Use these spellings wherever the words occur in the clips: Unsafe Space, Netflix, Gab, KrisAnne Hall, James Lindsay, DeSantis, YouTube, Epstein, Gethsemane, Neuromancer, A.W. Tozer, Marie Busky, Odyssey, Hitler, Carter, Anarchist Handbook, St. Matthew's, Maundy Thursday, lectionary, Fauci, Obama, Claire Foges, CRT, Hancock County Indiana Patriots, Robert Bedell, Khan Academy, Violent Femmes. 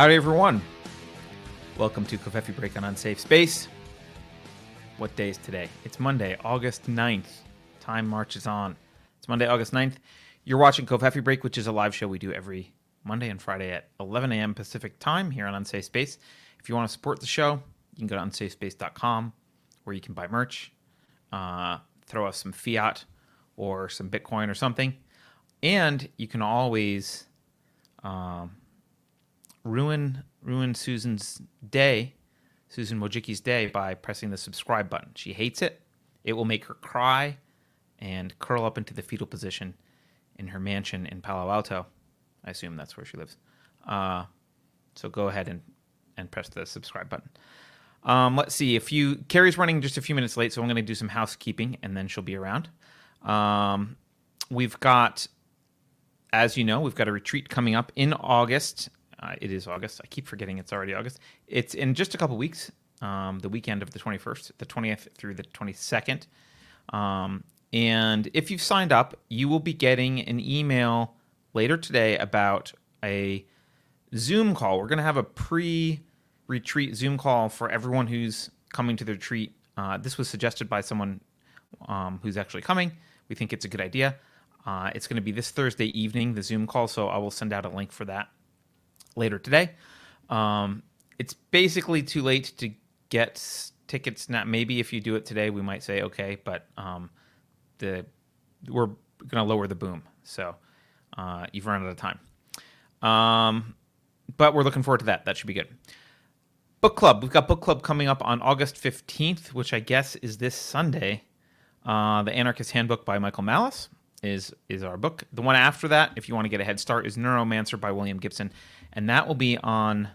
Howdy, everyone. Welcome to Covfefe Break on Unsafe Space. What day is today? It's Monday, August 9th. Time marches on. It's Monday, August 9th. You're watching Covfefe Break, which is a live show we do every Monday and Friday at 11 a.m. Pacific time here on Unsafe Space. If you want to support the show, you can go to unsafespace.com where you can buy merch, throw us some fiat or some Bitcoin or something. And you can always ruin Susan's day, Susan Wojcicki's day, by pressing the subscribe button. She hates it. It will make her cry and curl up into the fetal position in her mansion in Palo Alto. I assume that's where she lives. So go ahead and press the subscribe button. Let's see. Carrie's running just a few minutes late, so I'm going to do some housekeeping, and then she'll be around. We've got, as you know, we've got a retreat coming up in August. It is August. I keep forgetting it's already August. It's in just a couple weeks, the weekend of the 21st, the 20th through the 22nd. And if you've signed up, you will be getting an email later today about a Zoom call. We're going to have a pre-retreat Zoom call for everyone who's coming to the retreat. This was suggested by someone who's actually coming. We think it's a good idea. It's going to be this Thursday evening, the Zoom call, so I will send out a link for that later today. It's basically too late to get tickets. Now, maybe if you do it today, we might say okay, but we're going to lower the boom, so you've run out of time. But we're looking forward to that. That should be good. Book club. We've got book club coming up on August 15th, which I guess is this Sunday. The Anarchist Handbook by Michael Malice is our book. The one after that, if you want to get a head start, is Neuromancer by William Gibson, and that will be on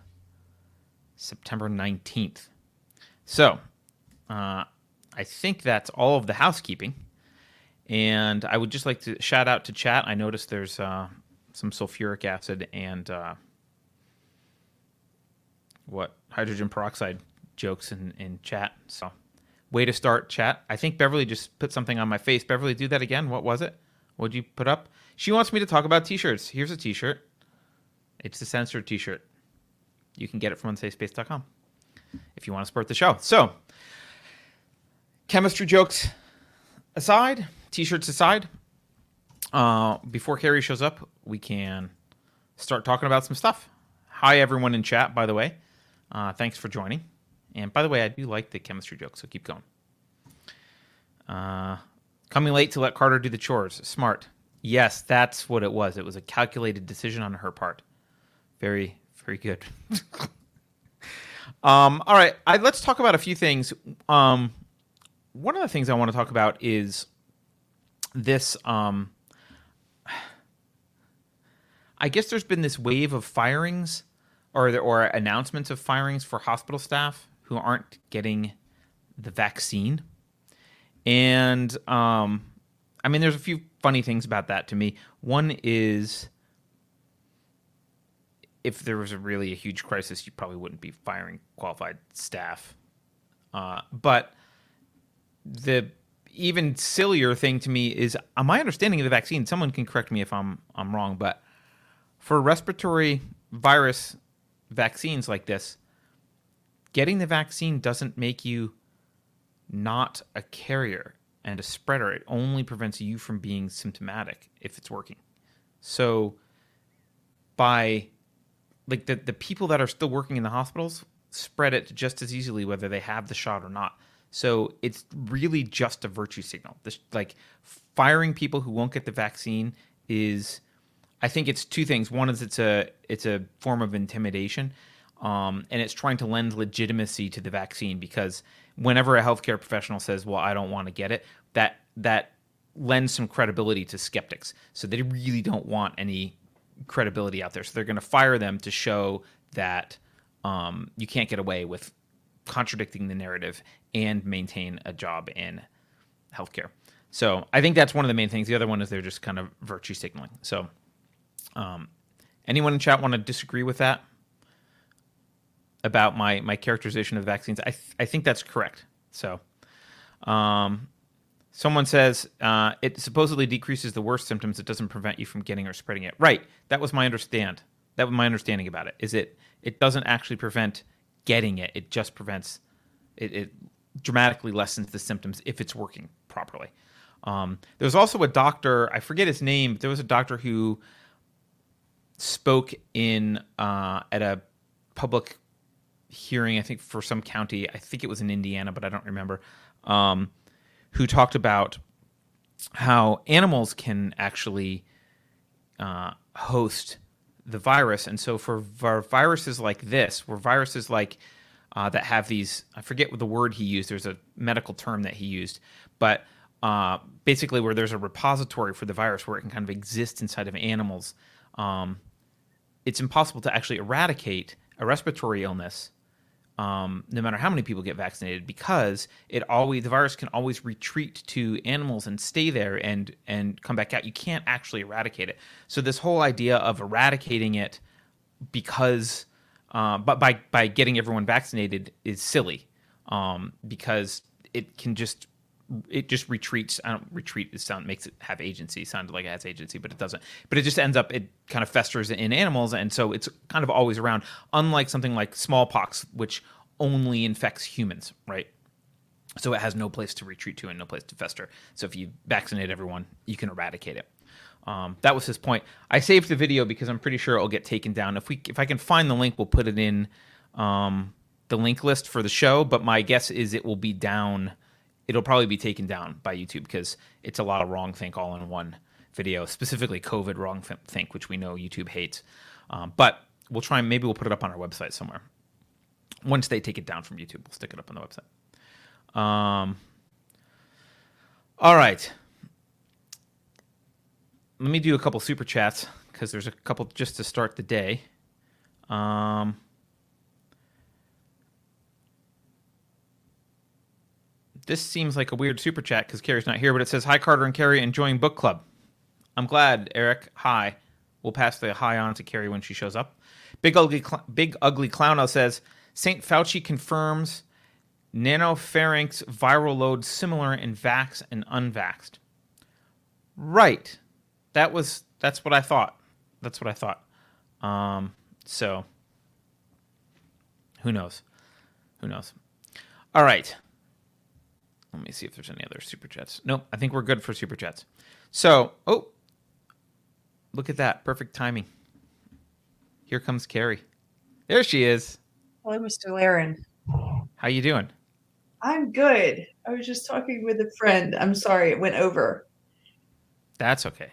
September 19th. So I think that's all of the housekeeping, and I would just like to shout out to chat. I noticed there's some sulfuric acid and hydrogen peroxide jokes in chat, so way to start, chat. I think Beverly just put something on my face. Beverly, do that again. What was it? What'd you put up? She wants me to talk about t-shirts. Here's a t-shirt. It's a censored t-shirt. You can get it from unsafespace.com if you want to support the show. So, chemistry jokes aside, t-shirts aside, before Carrie shows up, we can start talking about some stuff. Hi, everyone in chat, by the way. Thanks for joining. And by the way, I do like the chemistry joke, so keep going. Coming late to let Carter do the chores. Smart. Yes, that's what it was. It was a calculated decision on her part. Very, very good. All right, let's talk about a few things. One of the things I want to talk about is this. I guess there's been this wave of firings or announcements of firings for hospital staff who aren't getting the vaccine. And, I mean, there's a few funny things about that to me. One is, if there was a huge crisis, you probably wouldn't be firing qualified staff. But the even sillier thing to me is, my understanding of the vaccine, someone can correct me if I'm wrong, but for respiratory virus vaccines like this, getting the vaccine doesn't make you not a carrier and a spreader. It only prevents you from being symptomatic if it's working. So by the people that are still working in the hospitals spread it just as easily whether they have the shot or not. So it's really just a virtue signal. Firing people who won't get the vaccine is, I think it's two things. One is it's a form of intimidation. And it's trying to lend legitimacy to the vaccine, because whenever a healthcare professional says, well, I don't want to get it, that lends some credibility to skeptics. So they really don't want any credibility out there. So they're going to fire them to show that you can't get away with contradicting the narrative and maintain a job in healthcare. So I think that's one of the main things. The other one is they're just kind of virtue signaling. So anyone in chat want to disagree with that? About my characterization of vaccines, I think that's correct. So, someone says it supposedly decreases the worst symptoms. It doesn't prevent you from getting or spreading it. Right, that was my understand. That was my understanding about it, is it doesn't actually prevent getting it. It just prevents it. It dramatically lessens the symptoms if it's working properly. There's also a doctor, I forget his name, but there was a doctor who spoke in at a public hearing, I think for some county, I think it was in Indiana, but I don't remember, who talked about how animals can actually host the virus. And so for viruses like this, where viruses like that have these, I forget what the word he used, there's a medical term that he used, but basically where there's a repository for the virus where it can kind of exist inside of animals, it's impossible to actually eradicate a respiratory illness, no matter how many people get vaccinated, because the virus can always retreat to animals and stay there and come back out. You can't actually eradicate it. So this whole idea of eradicating it because but by getting everyone vaccinated is silly, because it just retreats. I don't retreat. It makes it have agency. It sounded like it has agency, but it doesn't. But it just ends up, it kind of festers in animals, and so it's kind of always around, unlike something like smallpox, which only infects humans, right? So it has no place to retreat to and no place to fester. So if you vaccinate everyone, you can eradicate it. That was his point. I saved the video because I'm pretty sure it'll get taken down. If I can find the link, we'll put it in the link list for the show, but my guess is it will be down. It'll probably be taken down by YouTube because it's a lot of wrong think all in one video, specifically COVID wrong think, which we know YouTube hates. But we'll try and maybe we'll put it up on our website somewhere. Once they take it down from YouTube, we'll stick it up on the website. All right. Let me do a couple super chats because there's a couple just to start the day. This seems like a weird super chat because Carrie's not here, but it says, "Hi, Carter and Carrie, enjoying book club." I'm glad, Eric. Hi. We'll pass the hi on to Carrie when she shows up. Big Ugly Clowno says, "St. Fauci confirms nanopharynx viral load similar in vax and unvaxxed." Right. That's what I thought. That's what I thought. So, who knows? Who knows? All right. Let me see if there's any other super chats. Nope, I think we're good for super chats. So, oh, look at that. Perfect timing. Here comes Carrie. There she is. Hello, Mr. Laren. How you doing? I'm good. I was just talking with a friend. I'm sorry, it went over. That's okay.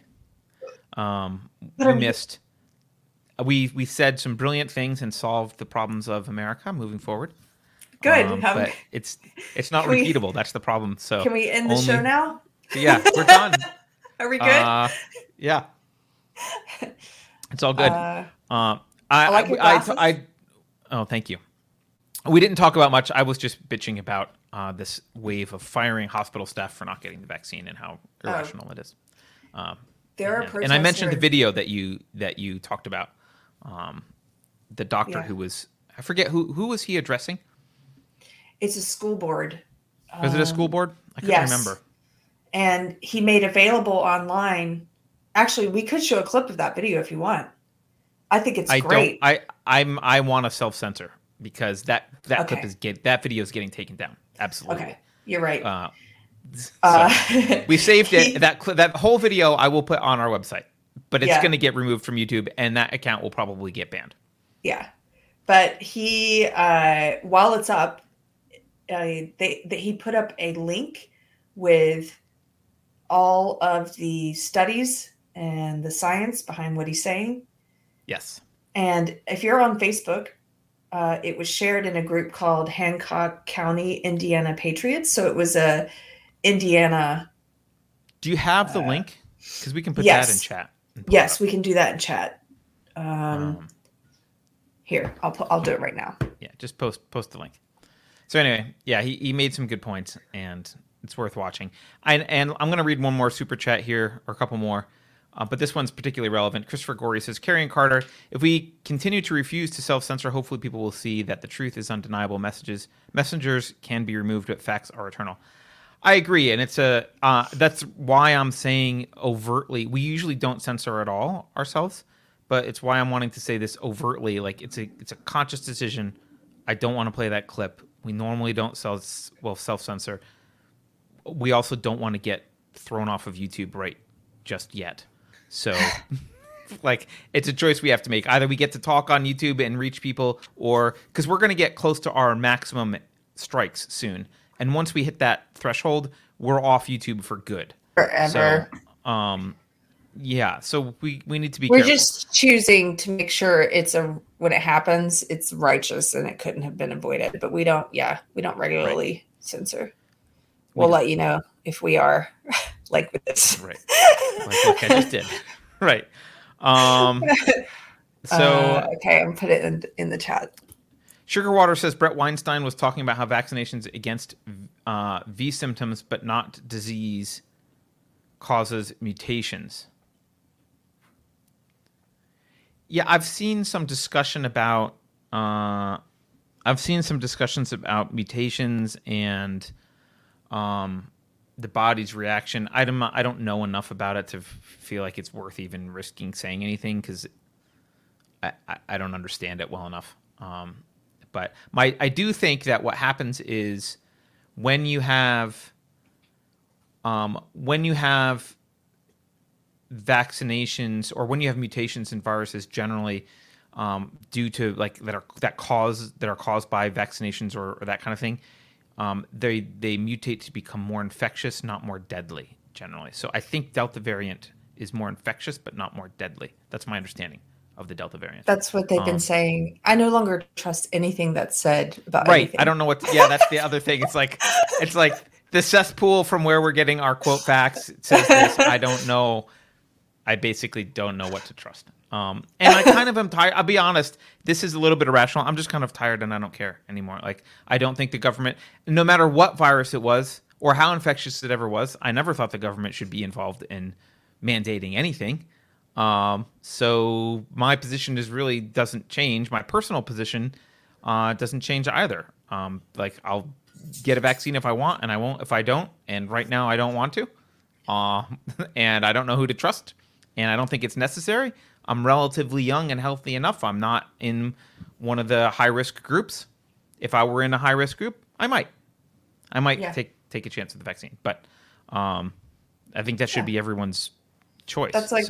We said some brilliant things and solved the problems of America moving forward. Good. But it's not repeatable. That's the problem. So can we end the show now? Yeah, we're done. Are we good? Yeah, it's all good. Oh, thank you. We didn't talk about much. I was just bitching about this wave of firing hospital staff for not getting the vaccine and how irrational it is. And I mentioned the video that you talked about. The doctor who was, I forget who was he addressing. It's a school board. Was it a school board? I can't remember. And he made available online. Actually, we could show a clip of that video if you want. I think it's great. I want to self-censor because that clip that video is getting taken down. Absolutely. Okay, you're right. So we saved it. That whole video I will put on our website, but it's going to get removed from YouTube, and that account will probably get banned. Yeah, but he while it's up. He put up a link with all of the studies and the science behind what he's saying. Yes. And if you're on Facebook, it was shared in a group called Hancock County Indiana Patriots. So it was a Indiana. Do you have the link? Because we can put that in chat. Yes, we can do that in chat. Here, I'll do it right now. Yeah, just post the link. So anyway, he made some good points, and it's worth watching. And I'm going to read one more super chat here, or a couple more, but this one's particularly relevant. Christopher Gorey says, "Carrie and Carter, if we continue to refuse to self-censor, hopefully people will see that the truth is undeniable. Messengers can be removed, but facts are eternal." I agree, and it's that's why I'm saying overtly, we usually don't censor at all ourselves, but it's why I'm wanting to say this overtly. Like, it's a conscious decision. I don't want to play that clip. We normally don't self-censor. We also don't want to get thrown off of YouTube right just yet. So, like, it's a choice we have to make. Either we get to talk on YouTube and reach people, or because we're going to get close to our maximum strikes soon. And once we hit that threshold, we're off YouTube for good. Forever. So, yeah. So we need to be careful. We're just choosing to make sure when it happens, it's righteous and it couldn't have been avoided. But we don't regularly censor. We'll let you know if we are, like with this. Right. Like I just did. Right. Okay, I'm put it in the chat. Sugarwater says Brett Weinstein was talking about how vaccinations against V symptoms but not disease causes mutations. Yeah, I've seen some discussions about mutations and the body's reaction. I don't know enough about it to feel like it's worth even risking saying anything because I don't understand it well enough. But I do think that what happens is when you have vaccinations or when you have mutations in viruses generally due to like that are caused by vaccinations or that kind of thing. They mutate to become more infectious, not more deadly, generally. So I think Delta variant is more infectious, but not more deadly. That's my understanding of the Delta variant. That's what they've been saying. I no longer trust anything that's said about anything. I don't know that's the other thing. It's like the cesspool from where we're getting our quote facts. It says this. I don't know. I basically don't know what to trust. And I kind of am tired. I'll be honest. This is a little bit irrational. I'm just kind of tired and I don't care anymore. Like, I don't think the government, no matter what virus it was or how infectious it ever was, I never thought the government should be involved in mandating anything. So my position is really doesn't change. My personal position doesn't change either. Like, I'll get a vaccine if I want and I won't if I don't. And right now I don't want to. And I don't know who to trust. And I don't think it's necessary. I'm relatively young and healthy enough. I'm not in one of the high-risk groups. If I were in a high-risk group, I might take a chance with the vaccine. But I think that should be everyone's choice. That's like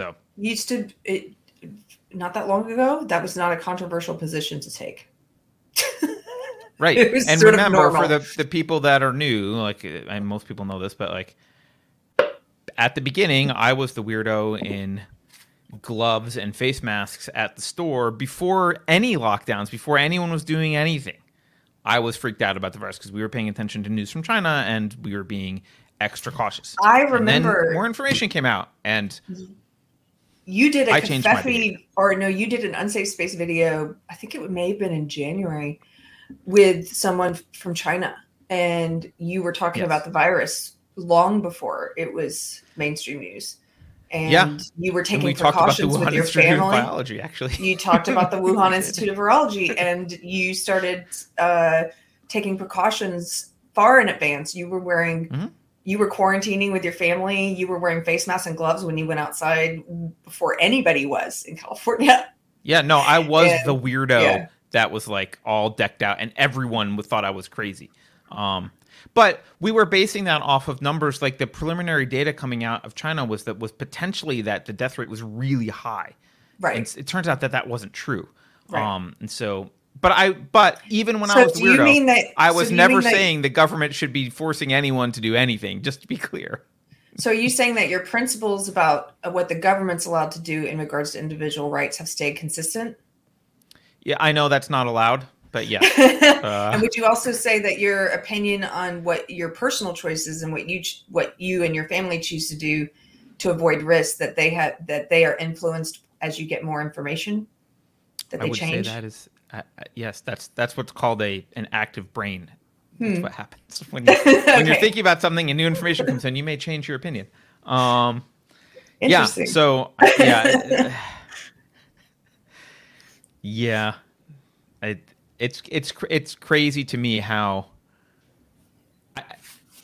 not that long ago, that was not a controversial position to take. Right. And remember, for the people that are new, like, and most people know this, but like at the beginning, I was the weirdo in gloves and face masks at the store before any lockdowns, before anyone was doing anything. I was freaked out about the virus because we were paying attention to news from China and we were being extra cautious. I remember. And then more information came out and you did a Covfefe, or no, you did an Unsafe Space video. I think it may have been in January with someone from China, and you were talking about the virus long before it was mainstream news. And you were taking precautions with your family. Biology, actually. You talked about the Wuhan Institute of Virology, and you started taking precautions far in advance. You were wearing, you were quarantining with your family. You were wearing face masks and gloves when you went outside before anybody was in California. Yeah, no, I was the weirdo that was like all decked out, and everyone thought I was crazy. But we were basing that off of numbers like the preliminary data coming out of China was potentially that the death rate was really high. Right. And it turns out that wasn't true. Right. And so, but even when I was the weirdo, I was never saying the government should be forcing anyone to do anything, just to be clear. So are you saying that your principles about what the government's allowed to do in regards to individual rights have stayed consistent? Yeah, I know that's not allowed. But yeah. And would you also say that your opinion on what your personal choices and what you and your family choose to do to avoid risk, that they are influenced as you get more information, that they change? I would say that is yes. That's what's called an active brain. That's what happens when you're thinking about something and new information comes in. You may change your opinion. Interesting. Yeah. So yeah. Yeah. It's crazy to me how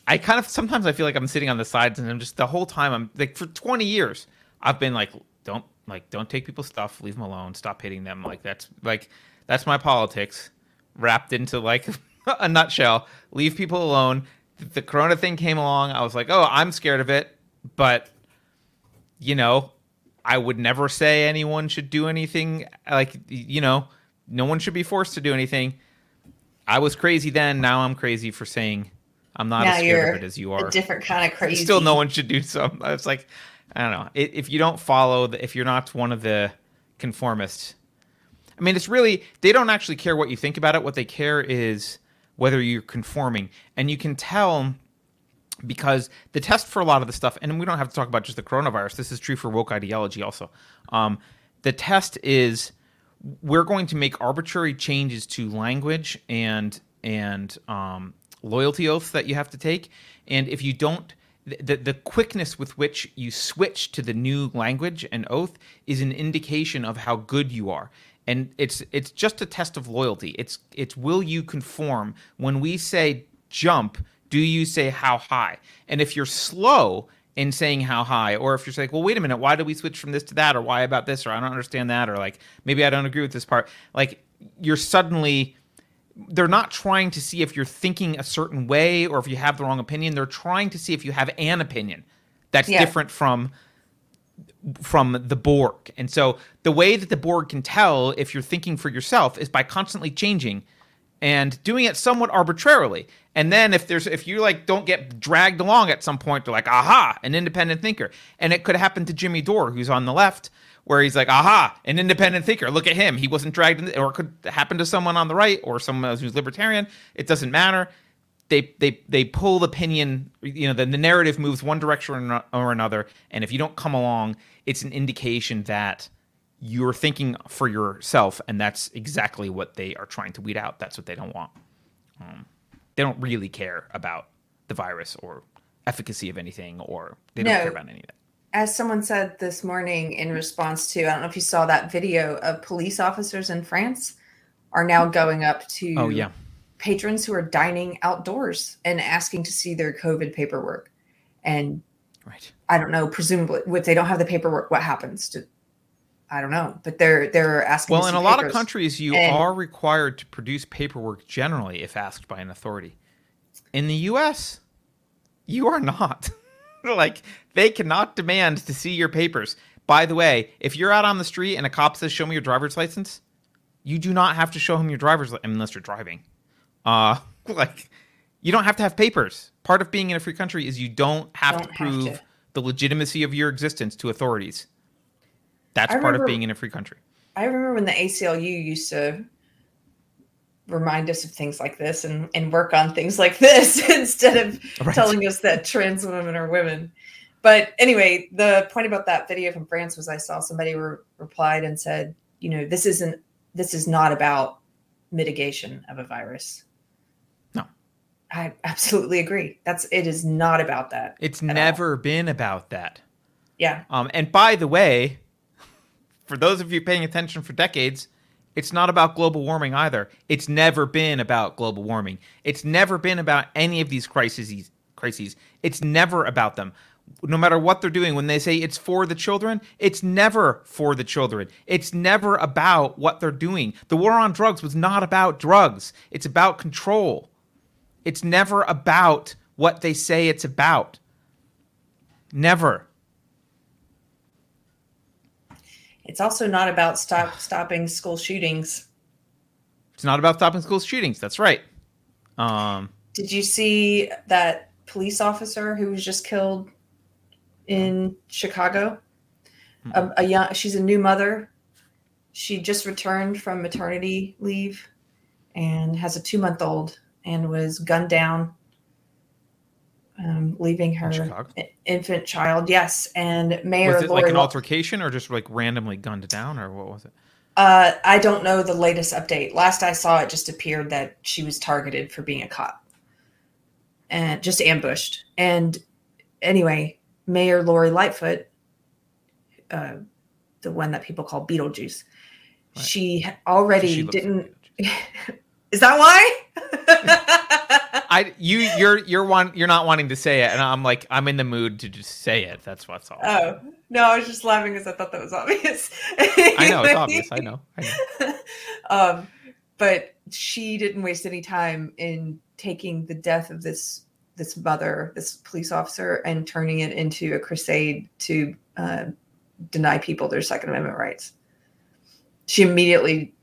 I kind of sometimes I feel like I'm sitting on the sides and I'm just the whole time I'm like for 20 years I've been like don't Like, don't take people's stuff. Leave them alone. Stop hitting them. That's my politics wrapped into a nutshell. Leave people alone. The Corona thing came along. I was like, oh, I'm scared of it. But, I would never say anyone should do anything. No one should be forced to do anything. I was crazy then. Now I'm crazy for saying I'm not as scared of it as you are. A different kind of crazy. Still, no one should do something. I was like, I don't know. If you don't follow, if you're not one of the conformists, I mean, it's really, they don't actually care what you think about it. What they care is whether you're conforming. And you can tell because the test for a lot of the stuff, and we don't have to talk about just the coronavirus. This is true for woke ideology also. The test is we're going to make arbitrary changes to language and loyalty oaths that you have to take. And if you don't, the quickness with which you switch to the new language and oath is an indication of how good you are. And it's just a test of loyalty. It's will you conform? When we say jump, do you say how high? And if you're slow in saying how high, or if you're like, well, wait a minute, why did we switch from this to that? Or why about this? Or I don't understand that. Or maybe I don't agree with this part. You're suddenly... They're not trying to see if you're thinking a certain way or if you have the wrong opinion. They're trying to see if you have an opinion that's different from the Borg. And so the way that the Borg can tell if you're thinking for yourself is by constantly changing and doing it somewhat arbitrarily. And then if you don't get dragged along at some point, they're like, aha, an independent thinker. And it could happen to Jimmy Dore, who's on the left, where he's like, aha, an independent thinker. Look at him. He wasn't dragged in. Or it could happen to someone on the right or someone else who's libertarian. It doesn't matter. They pull opinion. The narrative moves one direction or another. And if you don't come along, it's an indication that you're thinking for yourself. And that's exactly what they are trying to weed out. That's what they don't want. They don't really care about the virus or efficacy of anything, or they don't care about any of that. As someone said this morning in response to, I don't know if you saw that video of police officers in France are now going up to patrons who are dining outdoors and asking to see their COVID paperwork. And I don't know, presumably if they don't have the paperwork, what happens to, I don't know, but they're asking. Well, in a lot of countries, you are required to produce paperwork generally if asked by an authority. In the US, you are not. They cannot demand to see your papers. By the way, if you're out on the street and a cop says, show me your driver's license, you do not have to show him your driver's license unless you're driving. You don't have to have papers. Part of being in a free country is you don't have to prove the legitimacy of your existence to authorities. That's part of being in a free country. I remember when the ACLU used to remind us of things like this and work on things like this instead of telling us that trans women are women. But anyway, the point about that video from France was I saw somebody replied and said, this is not about mitigation of a virus. No. I absolutely agree. It is not about that. It's never been about that. Yeah. And by the way, for those of you paying attention for decades, it's not about global warming either. It's never been about global warming. It's never been about any of these crises. It's never about them. No matter what they're doing, when they say it's for the children, it's never for the children. It's never about what they're doing. The war on drugs was not about drugs. It's about control. It's never about what they say it's about. Never. It's also not about stopping school shootings. It's not about stopping school shootings. That's right. Did you see that police officer who was just killed in Chicago? She's a new mother. She just returned from maternity leave and has a 2-month-old and was gunned down, leaving her infant child. Yes. And Mayor was it Lori like an altercation or just randomly gunned down, or what was it? I don't know the latest update. Last I saw, it just appeared that she was targeted for being a cop and just ambushed. And anyway, Mayor Lori Lightfoot, the one that people call Beetlejuice, she already didn't. Is that why? You're not wanting to say it, and I'm like, I'm in the mood to just say it. That's what's all. Oh no, I was just laughing because I thought that was obvious. I know it's obvious. I know. But she didn't waste any time in taking the death of this mother, this police officer, and turning it into a crusade to deny people their Second Amendment rights. She immediately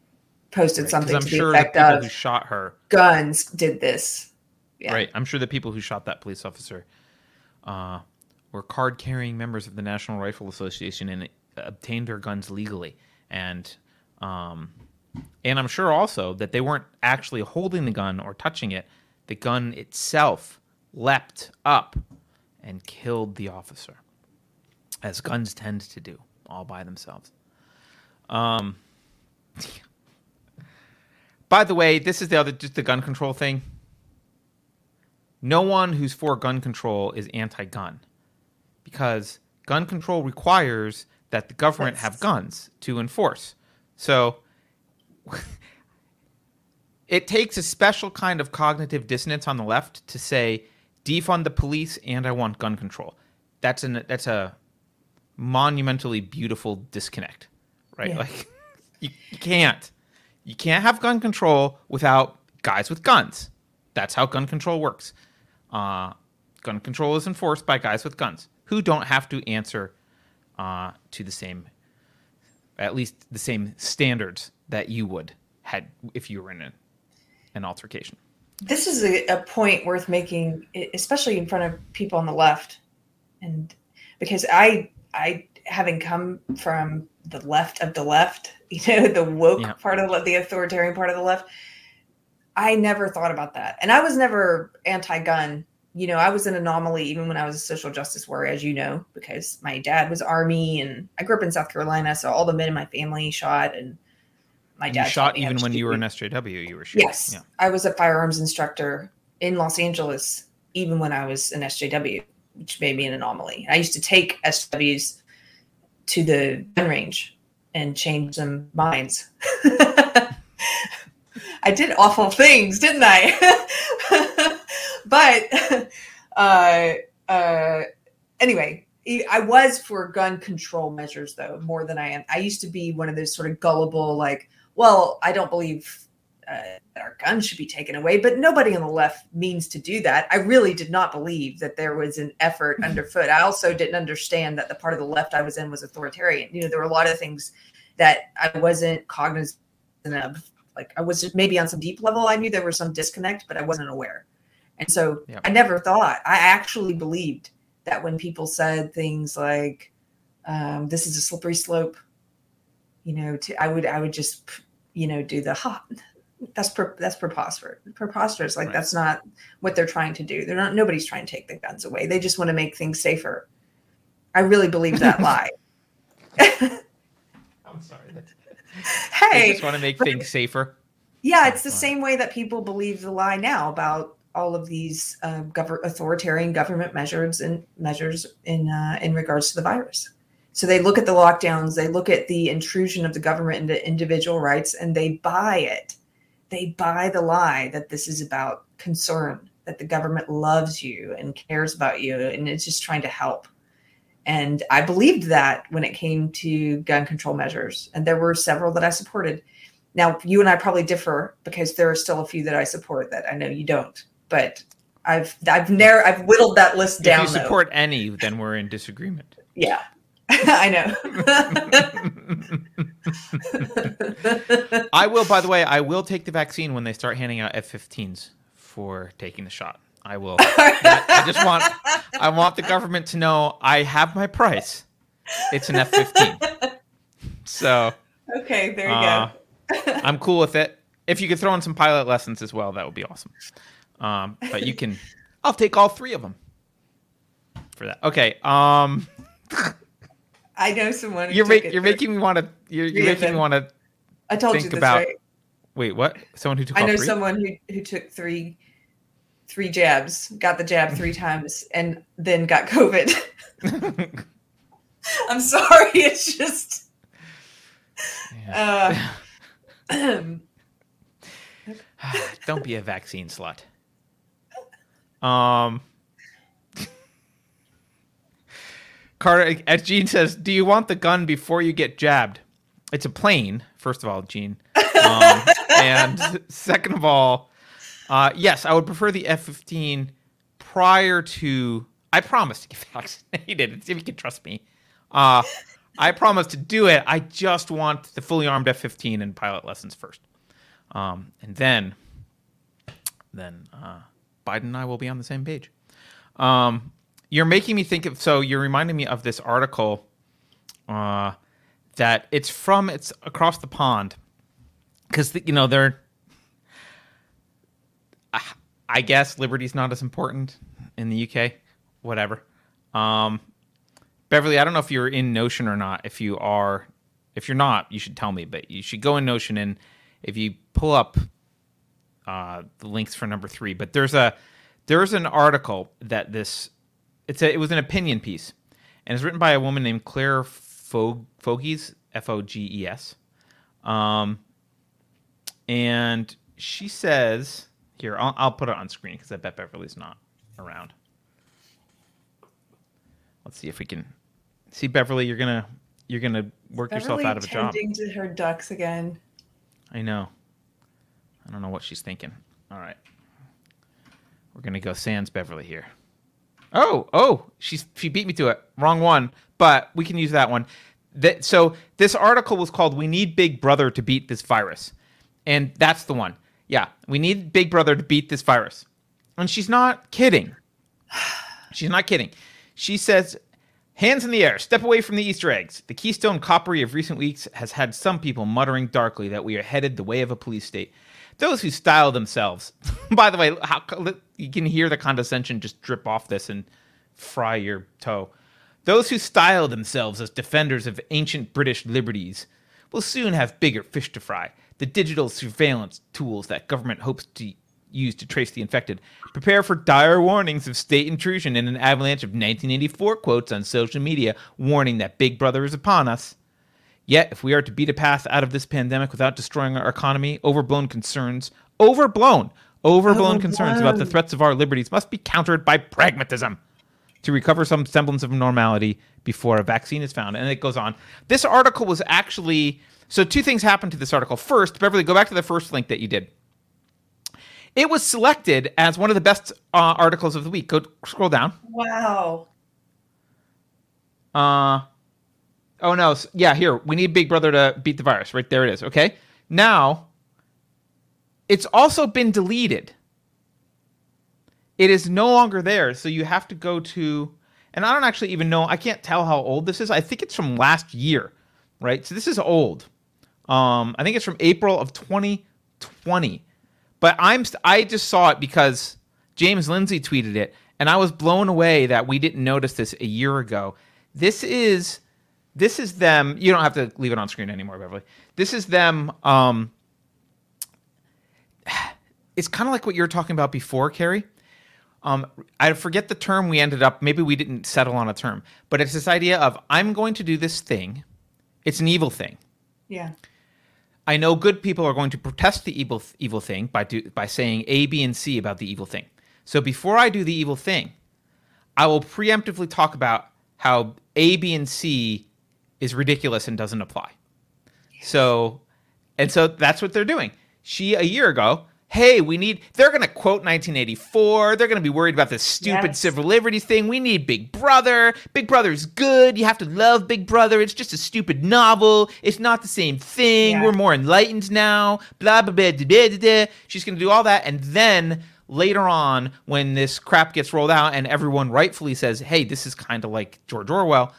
posted something to the effect of, who shot her, guns did this. Yeah. Right. I'm sure the people who shot that police officer were card-carrying members of the National Rifle Association and obtained their guns legally. And I'm sure also that they weren't actually holding the gun or touching it. The gun itself leapt up and killed the officer, as guns tend to do all by themselves. By the way, this is just the gun control thing. No one who's for gun control is anti-gun, because gun control requires that the government have guns to enforce. So it takes a special kind of cognitive dissonance on the left to say, defund the police and I want gun control. That's a monumentally beautiful disconnect, right? Yeah. Like you can't have gun control without guys with guns. That's how gun control works. Gun control is enforced by guys with guns who don't have to answer to the same, at least the same standards that you would had if you were in an altercation. This is a point worth making, especially in front of people on the left, and because I having come from the left of the left, the woke part of the authoritarian part of the left, I never thought about that. And I was never anti-gun. I was an anomaly even when I was a social justice warrior, as you know, because my dad was Army and I grew up in South Carolina. So all the men in my family shot, and my dad shot even when you were an SJW, you were shooting. Yes. Yeah. I was a firearms instructor in Los Angeles, even when I was an SJW, which made me an anomaly. I used to take SJWs to the gun range and change them minds. I did awful things, didn't I? But anyway, I was for gun control measures, though, more than I am. I used to be one of those sort of gullible, like, well, I don't believe that our guns should be taken away, but nobody on the left means to do that. I really did not believe that there was an effort underfoot. I also didn't understand that the part of the left I was in was authoritarian. There were a lot of things that I wasn't cognizant of. Like, I was just maybe on some deep level, I knew there was some disconnect, but I wasn't aware. And so I never thought, I actually believed that when people said things like, this is a slippery slope, I would just, do the hot. That's preposterous. Like, right. That's not what they're trying to do. Nobody's trying to take the guns away. They just want to make things safer. I really believe that lie. I'm sorry. Hey, they just want to make things safer. Yeah, it's the same way that people believe the lie now about all of these authoritarian government measures in regards to the virus. So they look at the lockdowns, they look at the intrusion of the government into individual rights, and they buy it. They buy the lie that this is about concern, that the government loves you and cares about you, and it's just trying to help. And I believed that when it came to gun control measures, and there were several that I supported. Now, you and I probably differ, because there are still a few that I support that I know you don't, but I've whittled that list down. If you support any, then we're in disagreement. Yeah. I know. I will take the vaccine when they start handing out F-15s for taking the shot. I will. I want the government to know I have my price. It's an F-15. So. Okay, there you go. I'm cool with it. If you could throw in some pilot lessons as well, that would be awesome. But I'll take all three of them for that. Okay. I know someone. You're making me want to. I told you this, right? Wait, what? Someone who took. I know someone who took three jabs, got the jab 3 times, and then got COVID. I'm sorry, it's just. Yeah. Don't be a vaccine slut. Carter, as Gene says, do you want the gun before you get jabbed? It's a plane, first of all, Gene. And second of all, yes, I would prefer the F-15 prior to... I promise to get vaccinated. See if you can trust me. I promise to do it. I just want the fully armed F-15 and pilot lessons first. And then Biden and I will be on the same page. You're making me think of... So you're reminding me of this article that it's from... It's across the pond. Because, you know, they're... I guess liberty's not as important in the UK. Whatever. Beverly, I don't know if you're in Notion or not. If you are... If you're not, you should tell me. But you should go in Notion and if you pull up the links for number 3. But there's an article that this... It was an opinion piece, and it's written by a woman named Claire Foges, F-O-G-E-S. And she says... Here, I'll put it on screen because I bet Beverly's not around. Let's see if we can... See, Beverly, you're gonna work yourself out of a job. Beverly tending to her ducks again. I know. I don't know what she's thinking. All right. We're going to go sans Beverly here. Oh, she beat me to it. Wrong one, but we can use that one. So this article was called "We Need Big Brother to Beat This Virus," and that's the one. Yeah, we need Big Brother to beat this virus, and she's not kidding. She's not kidding. She says, "Hands in the air, step away from the Easter eggs. The Keystone Coppery of recent weeks has had some people muttering darkly that we are headed the way of a police state. Those who style themselves..." By the way, you can hear the condescension just drip off this and fry your toe. "Those who style themselves as defenders of ancient British liberties will soon have bigger fish to fry. The digital surveillance tools that government hopes to use to trace the infected prepare for dire warnings of state intrusion in an avalanche of 1984 quotes on social media warning that Big Brother is upon us. Yet, if we are to beat a path out of this pandemic without destroying our economy, overblown concerns about the threats of our liberties must be countered by pragmatism to recover some semblance of normality before a vaccine is found." And it goes on. This article was actually... So two things happened to this article. First, Beverly, go back to the first link that you did. It was selected as one of the best articles of the week. Go scroll down. Wow. Oh, no. Yeah, here. "We need Big Brother to beat the virus." Right there it is. Okay. Now, it's also been deleted. It is no longer there. So you have to go to... And I don't actually even know. I can't tell how old this is. I think it's from last year, right? So this is old. I think it's from April of 2020. But I just saw it because James Lindsay tweeted it. And I was blown away that we didn't notice this a year ago. This is them. You don't have to leave it on screen anymore, Beverly. This is them. It's kind of like what you were talking about before, Carrie. I forget the term we ended up. Maybe we didn't settle on a term. But it's this idea of, I'm going to do this thing. It's an evil thing. Yeah. I know good people are going to protest the evil thing by saying A, B, and C about the evil thing. So before I do the evil thing, I will preemptively talk about how A, B, and C is ridiculous and doesn't apply. So that's what they're doing. She, a year ago, hey, they're going to quote 1984. They're going to be worried about this stupid civil liberties thing. We need Big Brother. Big Brother's good. You have to love Big Brother. It's just a stupid novel. It's not the same thing. Yeah. We're more enlightened now. Blah, blah, blah, blah, blah, blah. She's going to do all that. And then later on, when this crap gets rolled out and everyone rightfully says, hey, this is kind of like George Orwell,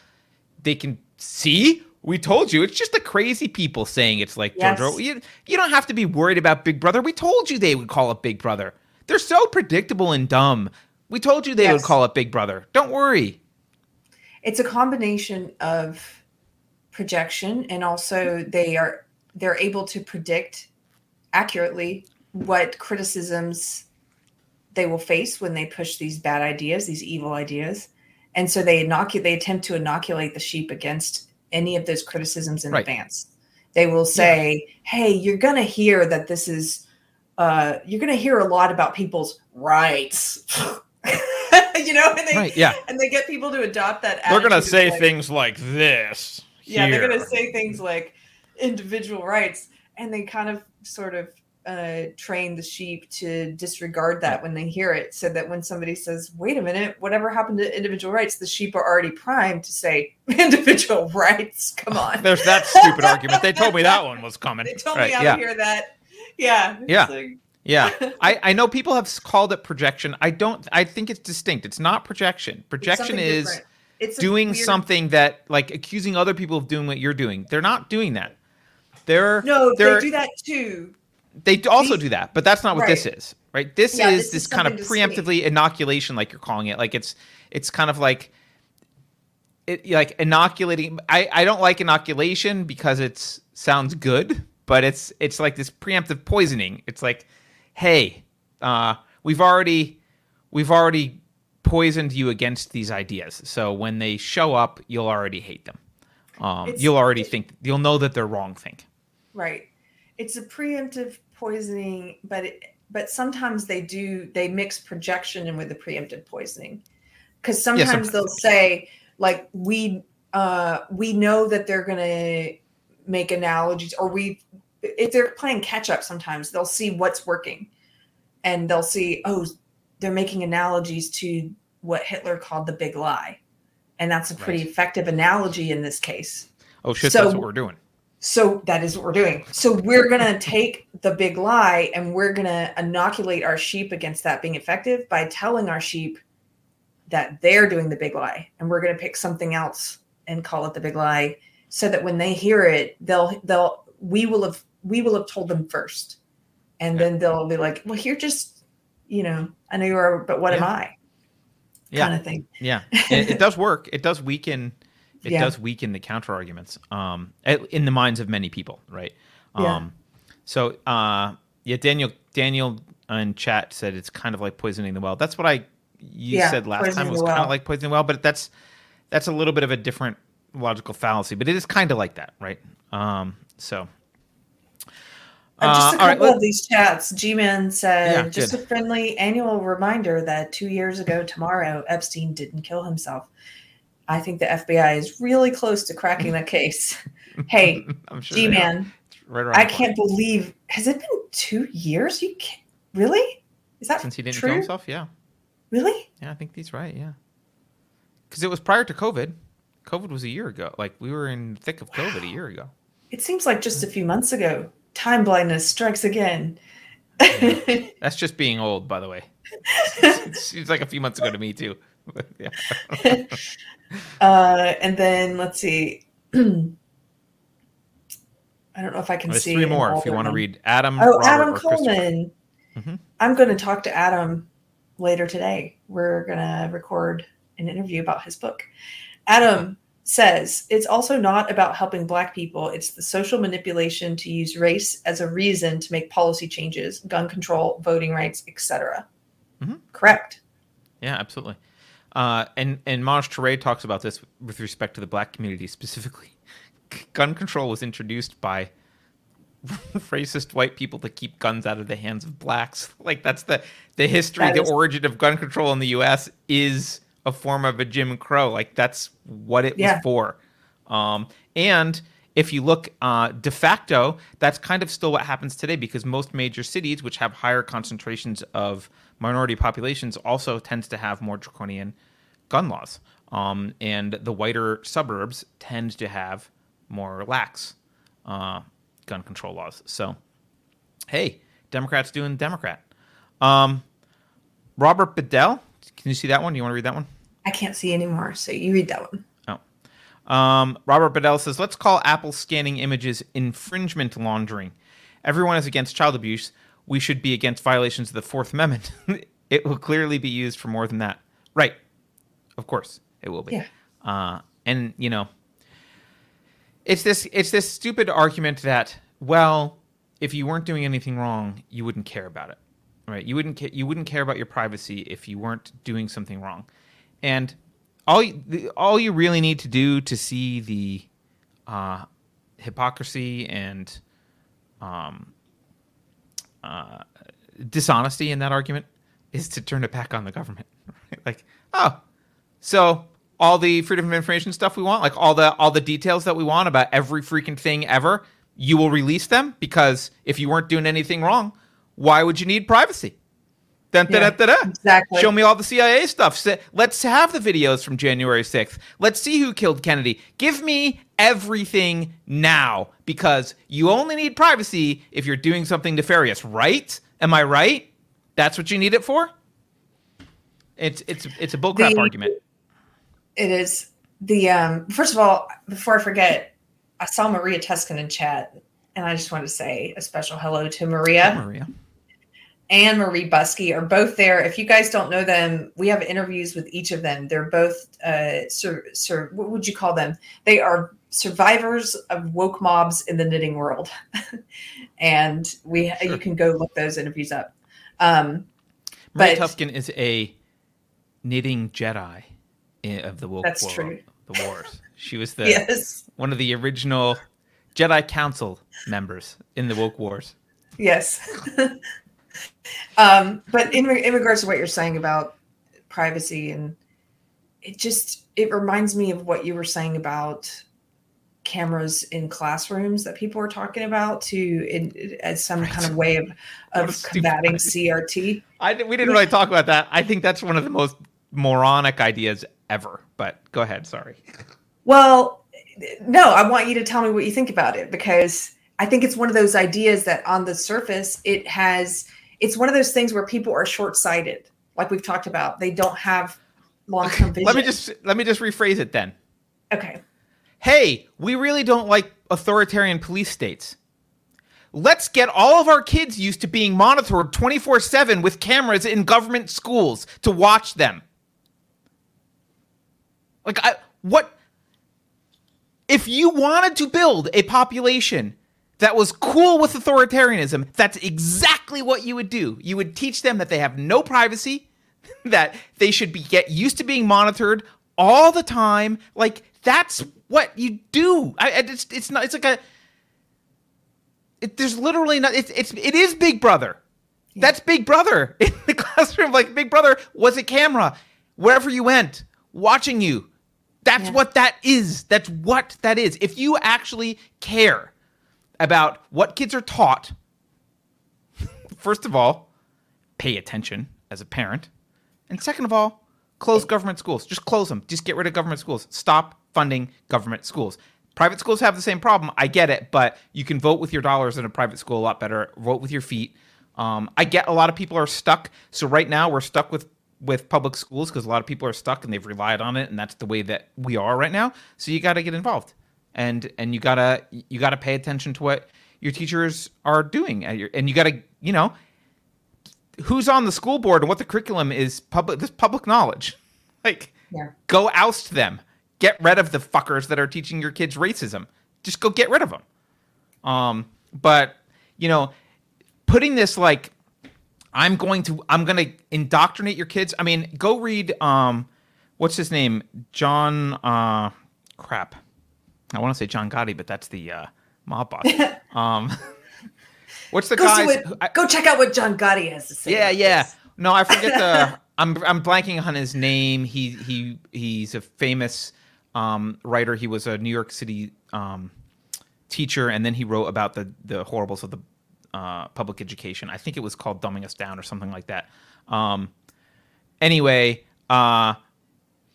they can see, we told you. It's just the crazy people saying it's like George Orwell. You don't have to be worried about Big Brother. We told you they would call it Big Brother. They're so predictable and dumb. We told you they would call it Big Brother. Don't worry. It's a combination of projection, and also they're able to predict accurately what criticisms they will face when they push these bad ideas, these evil ideas. And so they attempt to inoculate the sheep against any of those criticisms in advance. They will say, hey, you're going to hear that this is, you're going to hear a lot about people's rights. you know, and they, right, yeah, and they get people to adopt that attitude. They're going to say things like this. Yeah, here. They're going to say things like individual rights, and they kind of sort of train the sheep to disregard that when they hear it, so that when somebody says, wait a minute, whatever happened to individual rights, the sheep are already primed to say individual rights, come on. There's that stupid argument. They told me that one was coming. They told me I would hear that. Yeah. Yeah. Like... yeah. I know people have called it projection. I think it's distinct. It's not projection. Projection is doing something that, like, accusing other people of doing what you're doing. They're not doing that. They do that too. They also do that, but that's not what this is, right? This is this kind of preemptively inoculation, like you're calling it. Like it's kind of like it, like inoculating. I don't like inoculation because it sounds good, but it's like this preemptive poisoning. It's like, hey, we've already poisoned you against these ideas. So when they show up, you'll already hate them. You'll know that they're wrong. Right. It's a preemptive poisoning, but sometimes they mix projection in with the preemptive poisoning, because sometimes they'll say, like, we know that they're going to make analogies, or if they're playing catch up, sometimes they'll see what's working, and they'll see, oh, they're making analogies to what Hitler called the big lie, and that's a pretty effective analogy in this case. Oh shit, that's what we're doing. So that is what we're doing. So we're going to take the big lie and we're going to inoculate our sheep against that being effective by telling our sheep that they're doing the big lie. And we're going to pick something else and call it the big lie, so that when they hear it, we will have told them first. And then they'll be like, well, you're just, you know, I know you are, but what am I? Yeah. Kind of thing. Yeah. It does work. It does weaken. It does weaken the counter arguments in the minds of many people, right? Daniel in chat said it's kind of like poisoning the well. That's what you said last time. It was kind of like poisoning the well, but that's a little bit of a different logical fallacy. But it is kind of like that, right? Just a couple of these chats. G-Man said, a friendly annual reminder that 2 years ago tomorrow, Epstein didn't kill himself. I think the FBI is really close to cracking the case. Hey, sure, G-Man, right, I can't believe, has it been 2 years? You can't, really? Is that since he didn't kill himself? Yeah. Really? Yeah, I think he's right. Yeah, because it was prior to COVID. COVID was a year ago. Like, we were in the thick of COVID a year ago. It seems like just a few months ago. Time blindness strikes again. Yeah. That's just being old, by the way. It seems like a few months ago to me too. Yeah. And then let's see. I don't know if I can see. Three more if you want to read. Adam. Oh, Robert, Adam Coleman. Mm-hmm. I'm going to talk to Adam later today. We're going to record an interview about his book. Adam says, it's also not about helping Black people. It's the social manipulation to use race as a reason to make policy changes, gun control, voting rights, etc. Mm-hmm. Correct. Yeah, absolutely. And Maj Toure talks about this with respect to the Black community specifically. Gun control was introduced by racist white people to keep guns out of the hands of Blacks. Like, that's the history, the origin of gun control in the U.S. is a form of a Jim Crow. Like, that's what it was for. And if you look de facto, that's kind of still what happens today, because most major cities, which have higher concentrations of minority populations, also tends to have more draconian gun laws. And the whiter suburbs tend to have more lax gun control laws. So, hey, Democrats doing Democrat. Robert Bedell, can you see that one? Do you want to read that one? I can't see anymore, so you read that one. Oh. Robert Bedell says, let's call Apple scanning images infringement laundering. Everyone is against child abuse. We should be against violations of the Fourth Amendment. It will clearly be used for more than that. Right. Of course it will be. Yeah. And, you know, it's this stupid argument that, well, if you weren't doing anything wrong, you wouldn't care about it. Right? You wouldn't care about your privacy if you weren't doing something wrong. And all you really need to do to see the hypocrisy and dishonesty in that argument is to turn it back on the government, Like, oh, so all the freedom of information stuff we want, like all the details that we want about every freaking thing ever, you will release them? Because if you weren't doing anything wrong, why would you need privacy? Yeah, exactly. Show me all the CIA stuff. Let's have the videos from January 6th. Let's see who killed Kennedy. Give me everything now, because you only need privacy if you're doing something nefarious, right? Am I right? That's what you need it for? It's a bullcrap argument. It is. First of all, before I forget, I saw Maria Tuscan in chat, and I just want to say a special hello to Maria. Hi, Maria. And Marie Busky are both there. If you guys don't know them, we have interviews with each of them. They're both, what would you call them? They are survivors of woke mobs in the knitting world. And you can go look those interviews up. Marie Tuscan is a knitting Jedi of the woke world. That's true. The wars. She was one of the original Jedi Council members in the woke wars. Yes. But in regards to what you're saying about privacy, and it reminds me of what you were saying about cameras in classrooms that people are talking about as some kind of way of combating CRT. We didn't really talk about that. I think that's one of the most moronic ideas ever, but go ahead. Sorry. Well, no, I want you to tell me what you think about it, because I think it's one of those ideas that on the surface it's one of those things where people are short-sighted, like we've talked about. They don't have long-term vision. Let me just rephrase it then. Okay. Hey, we really don't like authoritarian police states. Let's get all of our kids used to being monitored 24/7 with cameras in government schools to watch them. Like, if you wanted to build a population that was cool with authoritarianism, that's exactly what you would do. You would teach them that they have no privacy, that they should get used to being monitored all the time. Like, that's what you do. It is Big Brother. Yeah. That's Big Brother in the classroom. Like, Big Brother was a camera wherever you went, watching you. That's what that is. That's what that is. If you actually care about what kids are taught, first of all, pay attention as a parent. And second of all, close government schools. Just close them. Just get rid of government schools. Stop funding government schools. Private schools have the same problem. I get it, but you can vote with your dollars in a private school a lot better. Vote with your feet. I get a lot of people are stuck. So right now we're stuck with public schools because a lot of people are stuck and they've relied on it. And that's the way that we are right now. So you got to get involved. And you gotta pay attention to what your teachers are doing, and you gotta who's on the school board and what the curriculum is. This public knowledge. Go oust them. Get rid of the fuckers that are teaching your kids racism. Just go get rid of them. But putting this like I'm gonna indoctrinate your kids. I mean, go read what's his name, John crap. I want to say John Gotti, but that's the mob boss. What's the guy? Go check out what John Gotti has to say. Yeah. This. No, I forget the. I'm blanking on his name. He's a famous writer. He was a New York City teacher, and then he wrote about the horribles of the public education. I think it was called "Dumbing Us Down" or something like that. Anyway,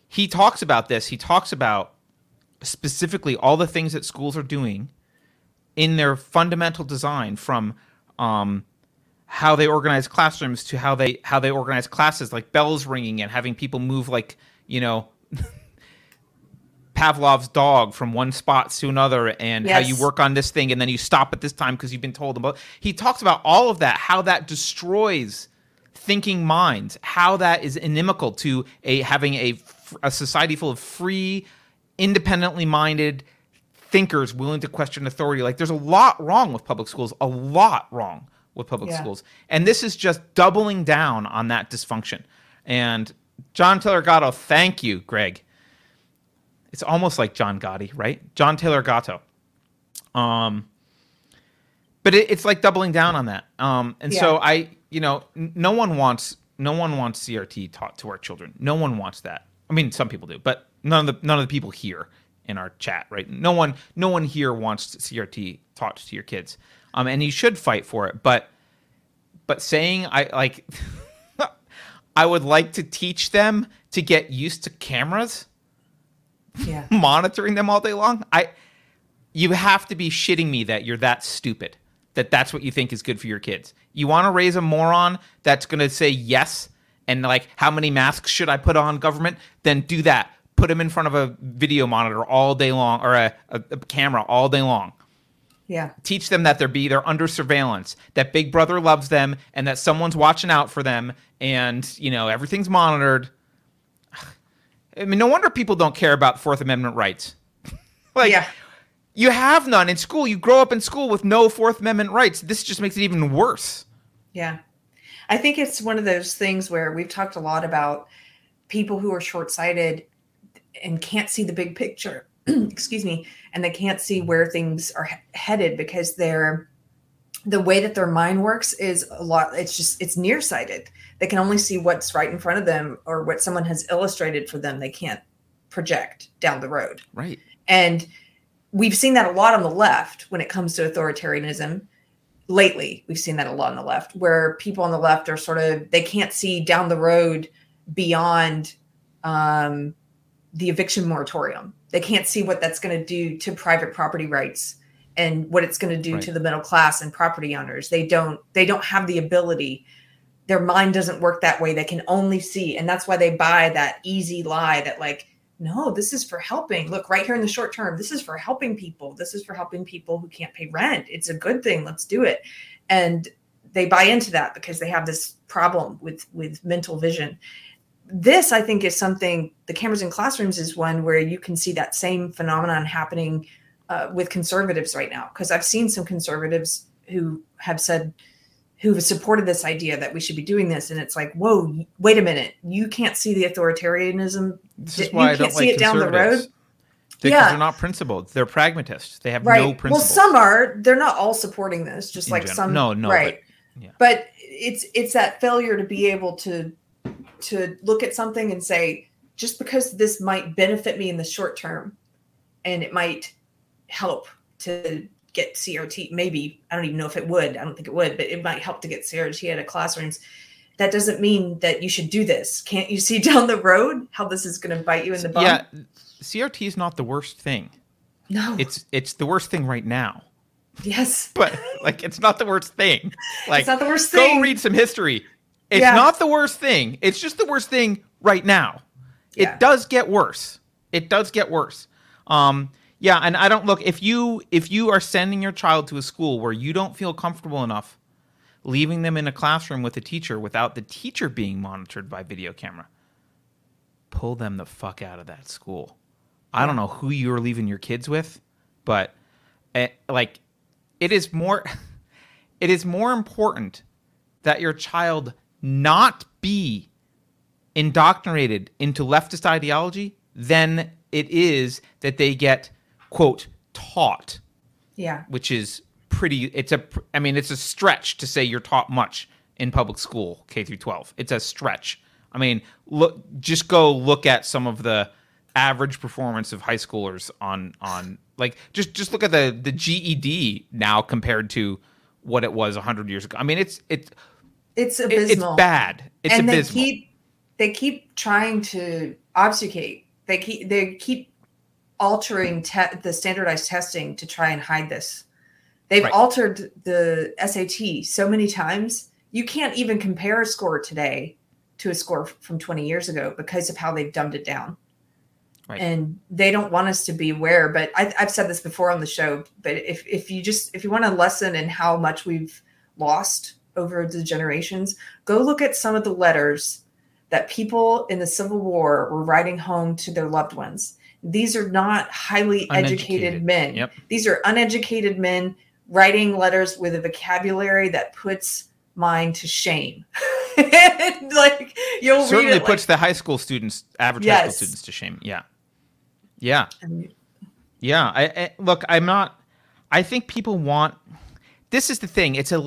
he talks about this. He talks about specifically all the things that schools are doing in their fundamental design, from how they organize classrooms to how they organize classes, like bells ringing and having people move like, Pavlov's dog from one spot to another, and how you work on this thing and then you stop at this time because you've been told about. He talks about all of that, how that destroys thinking minds, how that is inimical to having a society full of free, independently minded thinkers willing to question authority. Like, there's a lot wrong with public schools, and this is just doubling down on that dysfunction. And John Taylor Gatto, thank you, Greg. It's almost like John Gotti, right? John Taylor Gatto. But it's like doubling down on that. So no one wants No one wants CRT taught to our children. No one wants that. I mean, some people do, but none of the people here in our chat, right? No one here wants CRT taught to your kids. And you should fight for it, but saying I would like to teach them to get used to cameras, yeah, monitoring them all day long. You have to be shitting me that you're that stupid, that that's what you think is good for your kids. You want to raise a moron that's going to say yes and like, how many masks should I put on, government? Then do that. Put him in front of a video monitor all day long, or a camera all day long. Yeah. Teach them that they're under surveillance, that Big Brother loves them, and that someone's watching out for them, and everything's monitored. I mean, no wonder people don't care about Fourth Amendment rights. You have none in school. You grow up in school with no Fourth Amendment rights. This just makes it even worse. Yeah. I think it's one of those things where we've talked a lot about people who are short-sighted and can't see the big picture. Excuse me. And they can't see where things are headed because the way that their mind works is a lot. It's nearsighted. They can only see what's right in front of them or what someone has illustrated for them. They can't project down the road. Right. And we've seen that a lot on the left when it comes to authoritarianism. Lately, we've seen that a lot on the left, where people on the left are sort of, they can't see down the road beyond the eviction moratorium. They can't see what that's going to do to private property rights and what it's going to do to the middle class and property owners. They don't have the ability. Their mind doesn't work that way. They can only see. And that's why they buy that easy lie that like, no, this is for helping. Look, right here in the short term, this is for helping people. This is for helping people who can't pay rent. It's a good thing. Let's do it. And they buy into that because they have this problem with mental vision. This, I think, is something, the cameras in classrooms is one where you can see that same phenomenon happening with conservatives right now. Because I've seen some conservatives who have supported this idea that we should be doing this. And it's like, whoa, wait a minute. You can't see the authoritarianism. This is why you can't see it down the road. Because they're not principled. They're pragmatists. They have no principles. Well, some are. They're not all supporting this, just like some. No. Right. But it's that failure to be able to look at something and say, just because this might benefit me in the short term and it might help to get CRT, maybe, I don't even know if it would, I don't think it would, but it might help to get CRT out of classrooms. That doesn't mean that you should do this. Can't you see down the road how this is going to bite you in the bum? Yeah, CRT is not the worst thing. No. It's the worst thing right now. Yes. But it's not the worst thing. It's not the worst thing. Go read some history. It's not the worst thing. It's just the worst thing right now. Yeah. It does get worse. Yeah, and I don't look, if you are sending your child to a school where you don't feel comfortable enough leaving them in a classroom with a teacher without the teacher being monitored by video camera, pull them the fuck out of that school. I don't know who you're leaving your kids with, but it is more important that your child not be indoctrinated into leftist ideology than it is that they get, quote, taught. Yeah. Which is pretty, it's a stretch to say you're taught much in public school, K through 12. It's a stretch. I mean, look at some of the average performance of high schoolers just look at the GED now compared to what it was 100 years ago. I mean, it's abysmal. It's bad. It's abysmal. And they keep trying to obfuscate. They keep altering the standardized testing to try and hide this. They've altered the SAT so many times. You can't even compare a score today to a score from 20 years ago because of how they've dumbed it down. Right. And they don't want us to be aware. But I've said this before on the show, but if you want a lesson in how much we've lost over the generations, go look at some of the letters that people in the Civil War were writing home to their loved ones. These are not highly educated men. Yep. These are uneducated men writing letters with a vocabulary that puts mine to shame. You'll certainly read it, puts the high school students, average high school students, to shame. Yeah. Yeah. Yeah. I think people want, this is the thing. It's a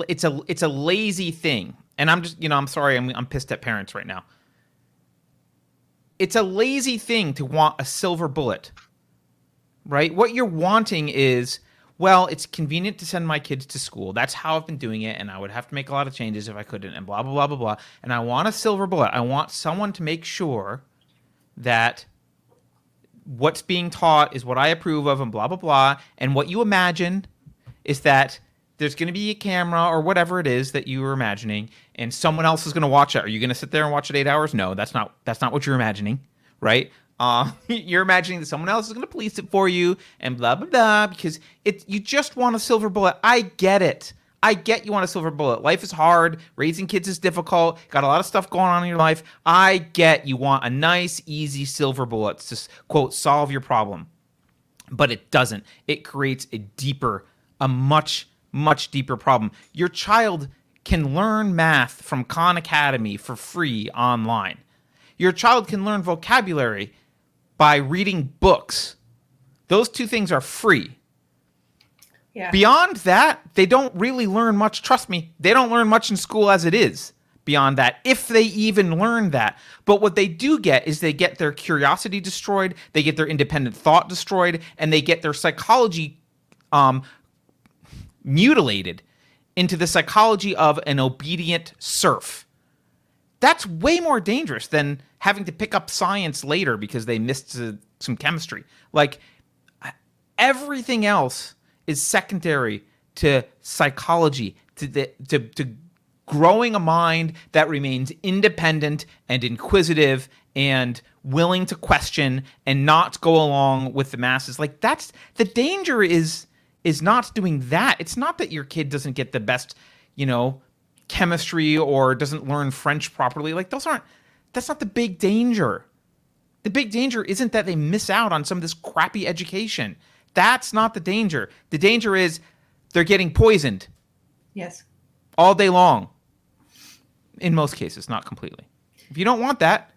lazy thing. And I'm just, you know, I'm sorry, I'm pissed at parents right now. It's a lazy thing to want a silver bullet, right? What you're wanting is, well, it's convenient to send my kids to school. That's how I've been doing it, and I would have to make a lot of changes if I couldn't, and blah, blah, blah, blah, blah. And I want a silver bullet. I want someone to make sure that what's being taught is what I approve of and blah, blah, blah. And what you imagine is that there's going to be a camera or whatever it is that you were imagining, and someone else is going to watch it. Are you going to sit there and watch it 8 hours? No, that's not what you're imagining, right? You're imagining that someone else is going to police it for you and blah, blah, blah, because you just want a silver bullet. I get it. I get you want a silver bullet. Life is hard. Raising kids is difficult. Got a lot of stuff going on in your life. I get you want a nice, easy silver bullet to, quote, solve your problem. But it doesn't. It creates a much, much deeper problem. Your child can learn math from Khan Academy for free online. Your child can learn vocabulary by reading books. Those two things are free. Yeah. Beyond that, they don't really learn much. Trust me, they don't learn much in school as it is beyond that, if they even learn that. But what they do get is they get their curiosity destroyed, they get their independent thought destroyed, and they get their psychology mutilated into the psychology of an obedient serf. That's way more dangerous than having to pick up science later because they missed some chemistry. Like, everything else is secondary to psychology, to growing a mind that remains independent and inquisitive and willing to question and not go along with the masses. Like, that's the danger is not doing that. It's not that your kid doesn't get the best, you know, chemistry or doesn't learn French properly. Like, that's not the big danger. The big danger isn't that they miss out on some of this crappy education. That's not the danger. The danger is they're getting poisoned. Yes. All day long. In most cases, not completely. If you don't want that,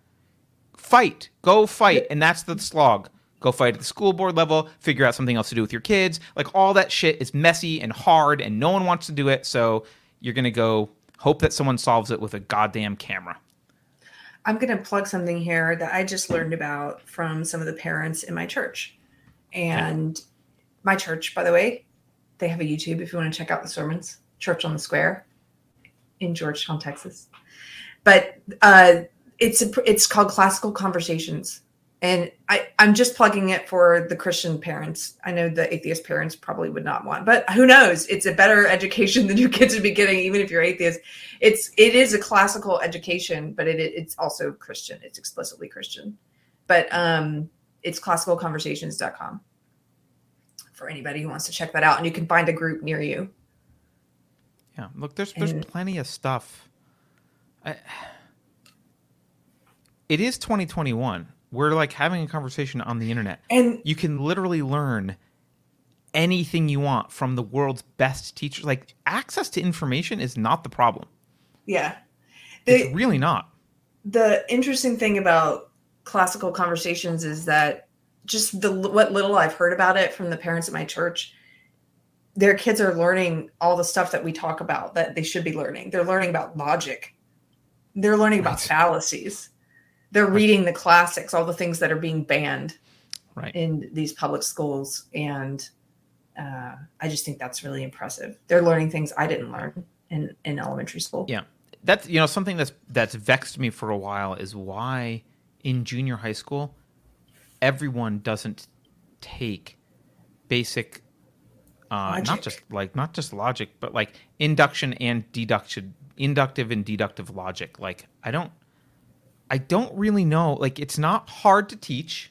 fight. Go fight. And that's the slog. Go fight at the school board level. Figure out something else to do with your kids. Like, all that shit is messy and hard, and no one wants to do it. So you're going to go hope that someone solves it with a goddamn camera. I'm going to plug something here that I just learned about from some of the parents in my church. And my church, by the way, they have a YouTube if you want to check out the sermons, Church on the Square in Georgetown, Texas. But it's called Classical Conversations. And I'm just plugging it for the Christian parents. I know the atheist parents probably would not want, but who knows? It's a better education than your kids would be getting, even if you're atheist. It is a classical education, but it's also Christian. It's explicitly Christian. But it's classicalconversations.com for anybody who wants to check that out. And you can find a group near you. Yeah. Look, there's plenty of stuff. It is 2021. We're like having a conversation on the internet. And you can literally learn anything you want from the world's best teachers. Like, access to information is not the problem. Yeah. It's really not. The interesting thing about Classical Conversations is that just what little I've heard about it from the parents at my church, their kids are learning all the stuff that we talk about that they should be learning. They're learning about logic. They're learning about fallacies. They're reading the classics, all the things that are being banned in these public schools. And I just think that's really impressive. They're learning things I didn't learn in elementary school. Yeah. That's, you know, something that's vexed me for a while is why in junior high school, everyone doesn't take basic, not just logic, but like induction and deduction, inductive and deductive logic. Like, I don't really know. Like, it's not hard to teach.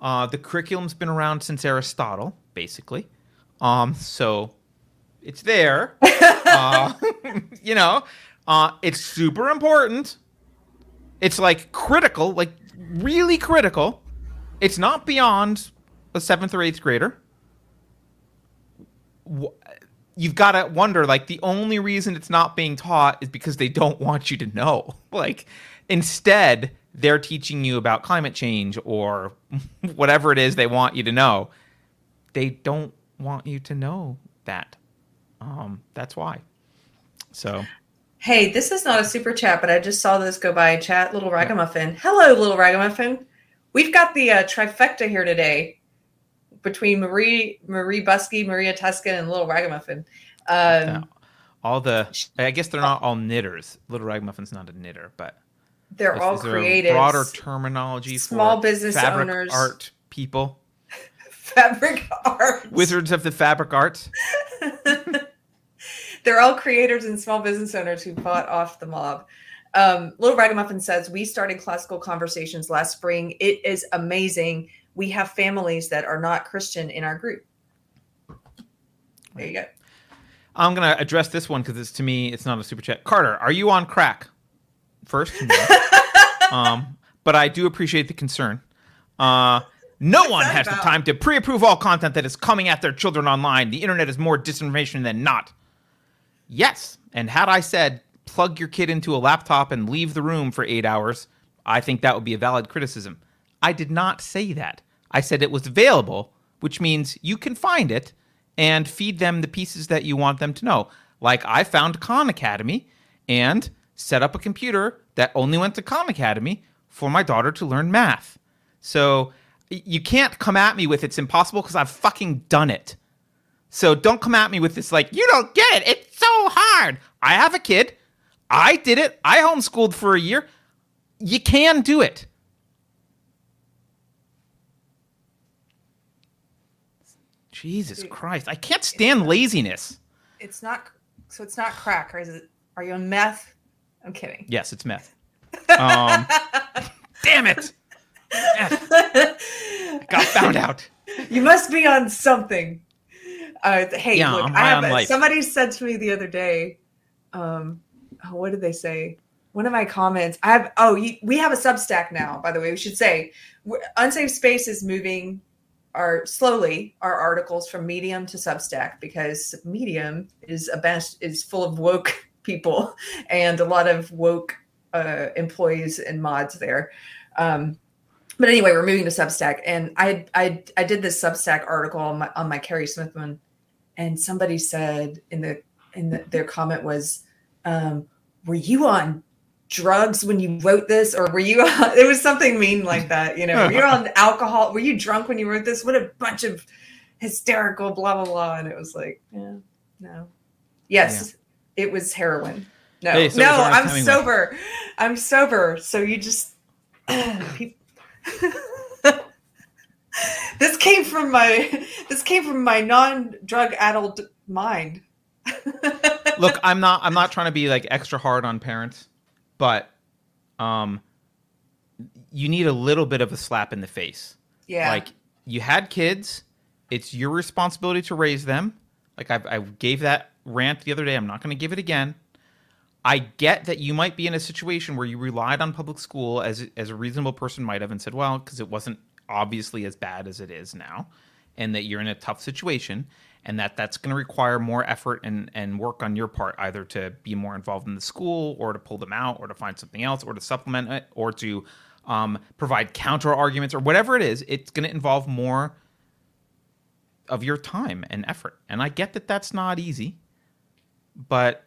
The curriculum's been around since Aristotle, basically. So it's there. You know, it's super important. It's like critical, like really critical. It's not beyond a 7th or 8th grader. You've got to wonder, like, the only reason it's not being taught is because they don't want you to know. Like, instead, they're teaching you about climate change or whatever it is they want you to know. They don't want you to know that. That's why. So... Hey, this is not a super chat, but I just saw this go by. Chat, Little Ragamuffin. Hello, Little Ragamuffin. We've got the trifecta here today between Marie Busky, Maria Tuscan, and Little Ragamuffin. I guess they're not all knitters. Little Ragamuffin's not a knitter, but they're all creative. Broader terminology. Small for business fabric owners, art people. Fabric art. Wizards of the fabric art. They're all creators and small business owners who fought off the mob. Little Ragamuffin says, we started Classical Conversations last spring. It is amazing. We have families that are not Christian in our group. There you go. I'm going to address this one because it's, to me, it's not a super chat. Carter, are you on crack? First, no. But I do appreciate the concern. No one has the time to pre-approve all content that is coming at their children online. The internet is more disinformation than not. Yes, and had I said plug your kid into a laptop and leave the room for 8 hours, I think that would be a valid criticism. I did not say that. I said it was available, which means you can find it and feed them the pieces that you want them to know. Like I found Khan Academy and set up a computer that only went to Khan Academy for my daughter to learn math. So you can't come at me with it's impossible because I've fucking done it. So don't come at me with this like, you don't get it. It's so hard. I have a kid. I did it. I homeschooled for a year. You can do it. Jesus Christ. I can't stand laziness. It's not crack. Or is it, are you on meth? I'm kidding. Yes, it's meth. Damn it. Got found out. You must be on something. Hey, yeah, look, somebody said to me the other day, what did they say? One of my comments, we have a Substack now, by the way, we should say. Unsafe Space is moving slowly our articles from Medium to Substack because Medium is full of woke people and a lot of woke employees and mods there. But anyway, we're moving to Substack, and I did this Substack article on my Carrie Smith one, and somebody said their comment was, "Were you on drugs when you wrote this, or were you?" It was something mean like that, you know. Were you on alcohol? Were you drunk when you wrote this? What a bunch of hysterical blah blah blah. And it was like, it was heroin. No, hey, so no, I'm sober. I'm sober. So you just people. This came from my non-drug addled mind. Look, I'm not trying to be like extra hard on parents, but you need a little bit of a slap in the face. Yeah. Like you had kids, it's your responsibility to raise them. Like I gave that rant the other day. I'm not going to give it again. I get that you might be in a situation where you relied on public school as a reasonable person might have and said, well, because it wasn't obviously as bad as it is now, and that you're in a tough situation, and that's going to require more effort and work on your part, either to be more involved in the school or to pull them out or to find something else or to supplement it or to provide counter arguments or whatever it is. It's going to involve more of your time and effort. And I get that that's not easy, but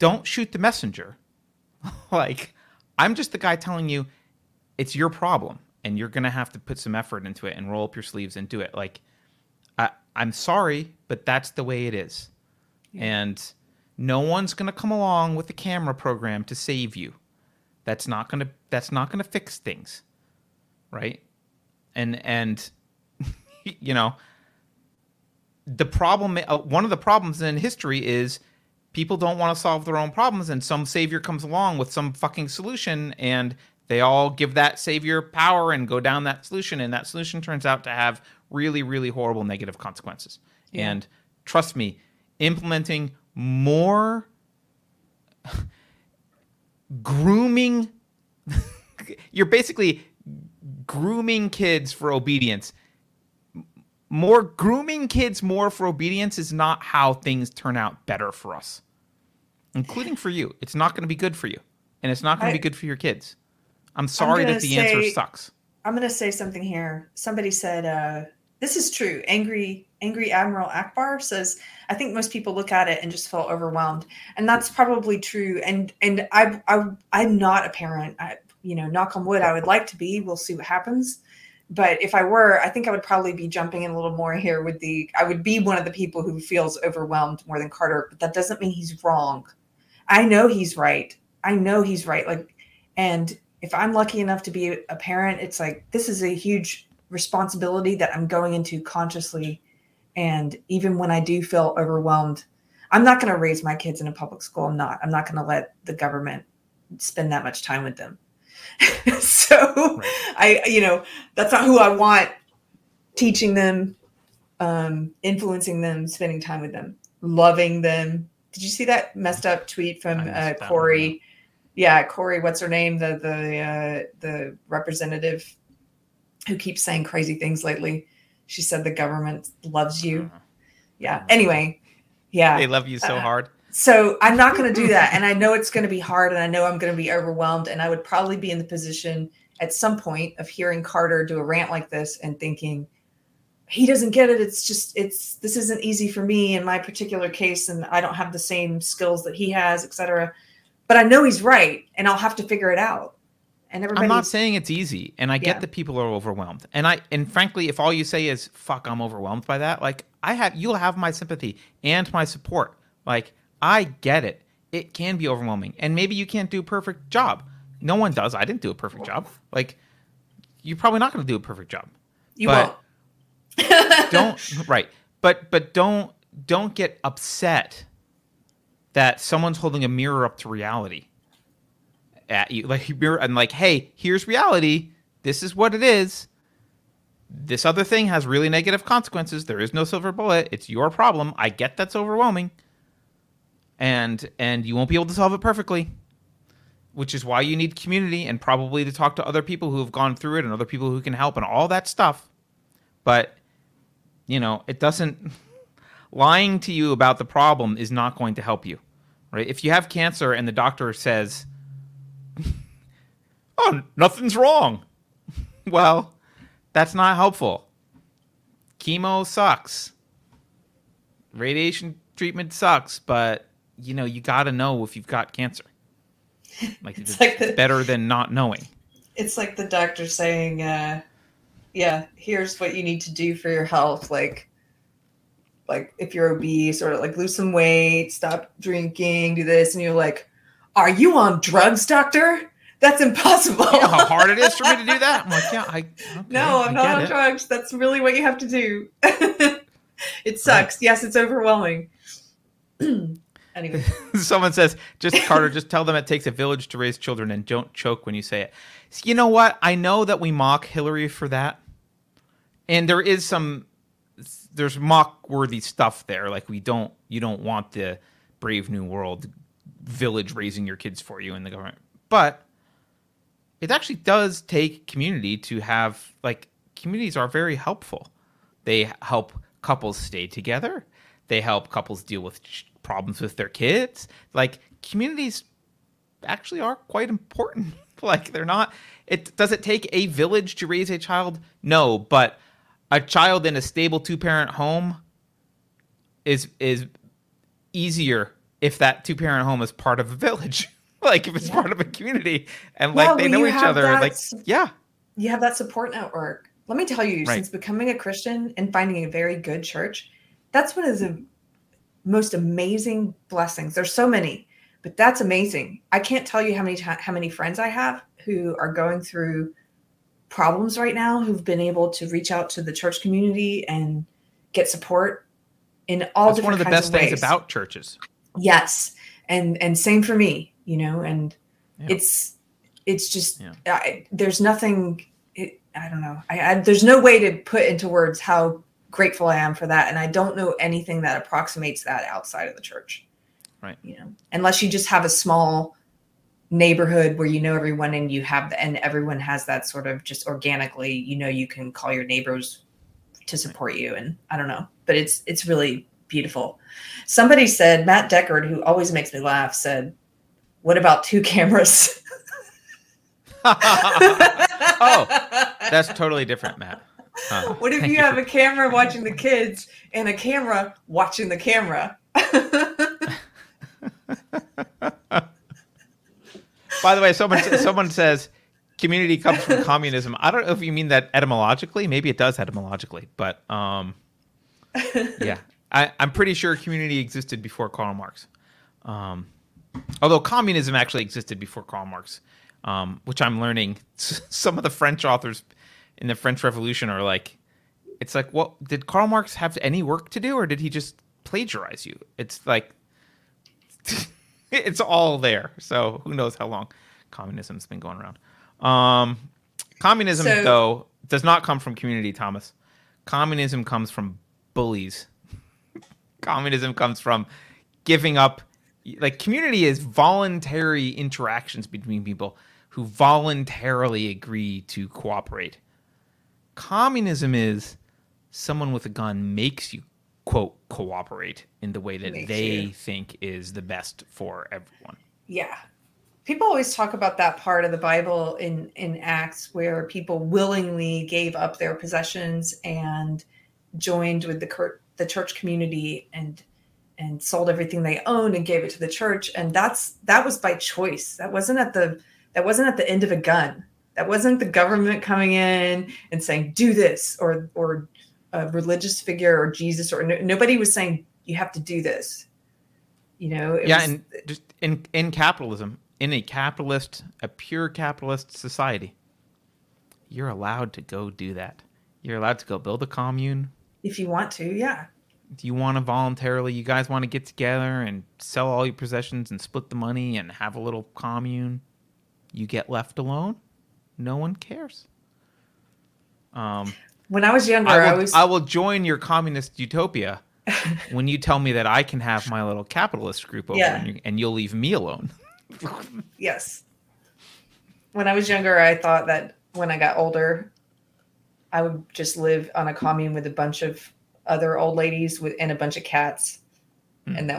don't shoot the messenger. Like, I'm just the guy telling you it's your problem and you're going to have to put some effort into it and roll up your sleeves and do it. Like, I'm sorry, but that's the way it is. Yeah. And no one's going to come along with a camera program to save you. That's not going to fix things. Right. And you know, the problem, one of the problems in history is, people don't want to solve their own problems, and some savior comes along with some fucking solution, and they all give that savior power and go down that solution, and that solution turns out to have really, really horrible negative consequences. Yeah. And trust me, implementing more grooming – you're basically grooming kids for obedience. More for obedience is not how things turn out better for us, including for you. It's not going to be good for you, and it's not going to be good for your kids. I'm sorry that the answer sucks. I'm going to say something here. Somebody said This is true. Angry Admiral Akbar says, I think most people look at it and just feel overwhelmed. And that's probably true. And I'm not a parent. Knock on wood, I would like to be. We'll see what happens. But if I were, I think I would probably be jumping in a little more here with I would be one of the people who feels overwhelmed more than Carter, but that doesn't mean he's wrong. I know he's right. Like, and if I'm lucky enough to be a parent, it's like, this is a huge responsibility that I'm going into consciously. And even when I do feel overwhelmed, I'm not going to raise my kids in a public school. I'm not going to let the government spend that much time with them. So right. That's not who I want teaching them, influencing them, spending time with them, loving them. Did you see that messed up tweet from Corey? Yeah. Corey, what's her name? The representative who keeps saying crazy things lately. She said the government loves you. Yeah. Anyway. Yeah. They love you so hard. So I'm not going to do that. And I know it's going to be hard, and I know I'm going to be overwhelmed. And I would probably be in the position at some point of hearing Carter do a rant like this and thinking, he doesn't get it. This isn't easy for me in my particular case. And I don't have the same skills that he has, et cetera. But I know he's right, and I'll have to figure it out. I'm not saying it's easy, and I get that people are overwhelmed. And frankly, if all you say is "fuck," I'm overwhelmed by that. Like you'll have my sympathy and my support. Like I get it. It can be overwhelming, and maybe you can't do a perfect job. No one does. I didn't do a perfect job. Like you're probably not going to do a perfect job. You won't. But don't get upset that someone's holding a mirror up to reality. At you, like I'm like, hey, here's reality. This is what it is. This other thing has really negative consequences. There is no silver bullet. It's your problem. I get that's overwhelming, and you won't be able to solve it perfectly, which is why you need community and probably to talk to other people who have gone through it and other people who can help and all that stuff. But it doesn't. Lying to you about the problem is not going to help you, right? If you have cancer and the doctor says, oh, nothing's wrong. Well, that's not helpful. Chemo sucks. Radiation treatment sucks, but you got to know if you've got cancer. Like it's better than not knowing. It's like the doctor saying, here's what you need to do for your health. Like if you're obese or like lose some weight, stop drinking, do this. And you're like, are you on drugs, doctor? That's impossible. You know how hard it is for me to do that? I'm like, I'm not on drugs. That's really what you have to do. It sucks. Right. Yes, it's overwhelming. Anyway. Someone says, Carter, tell them it takes a village to raise children and don't choke when you say it. So you know what? I know that we mock Hillary for that. And there's mock-worthy stuff there. Like you don't want the Brave New World village raising your kids for you in the government. But it actually does take community to have, like, communities are very helpful. They help couples stay together. They help couples deal with problems with their kids. Like, communities actually are quite important. Like, they're not, does it take a village to raise a child? No, but a child in a stable two-parent home is easier if that two-parent home is part of a village. Like if it's part of a community and they know each other, you have that support network. Let me tell you, since becoming a Christian and finding a very good church, that's one of the most amazing blessings. There's so many, but that's amazing. I can't tell you how many friends I have who are going through problems right now, who've been able to reach out to the church community and get support in all different kinds of ways. That's one of the best things about churches. Yes. And same for me. It's just, there's nothing, I don't know. There's no way to put into words how grateful I am for that. And I don't know anything that approximates that outside of the church. Right. Unless you just have a small neighborhood where everyone and you have, and everyone has that sort of just organically, you can call your neighbors to support you. And I don't know, but it's really beautiful. Somebody said, Matt Deckard, who always makes me laugh, said, what about two cameras? Oh, that's totally different, Matt. What if you have a camera watching the kids and a camera watching the camera? By the way, someone says community comes from communism. I don't know if you mean that etymologically. Maybe it does etymologically, but yeah, I'm pretty sure community existed before Karl Marx. Although communism actually existed before Karl Marx, which I'm learning. Some of the French authors in the French Revolution are like, it's like, well, did Karl Marx have any work to do, or did he just plagiarize you? It's like, it's all there. So who knows how long communism's been going around. Communism, though, does not come from community, Thomas. Communism comes from bullies. Communism comes from giving up. Like, community is voluntary interactions between people who voluntarily agree to cooperate. Communism is someone with a gun makes you, quote, cooperate in the way that they think is the best for everyone. Yeah. People always talk about that part of the Bible in Acts where people willingly gave up their possessions and joined with the church community and sold everything they owned and gave it to the church. And that was by choice. That wasn't at the end of a gun. That wasn't the government coming in and saying, do this, or a religious figure or Jesus, or nobody was saying you have to do this. You know, and just in capitalism, in a pure capitalist society, you're allowed to go do that. You're allowed to go build a commune. If you want to, yeah. Do you want to voluntarily, you guys want to get together and sell all your possessions and split the money and have a little commune? You get left alone. No one cares. When I was younger, I will join your communist utopia when you tell me that I can have my little capitalist group over and you'll leave me alone. Yes. When I was younger, I thought that when I got older, I would just live on a commune with a bunch of other old ladies and a bunch of cats. Mm. And that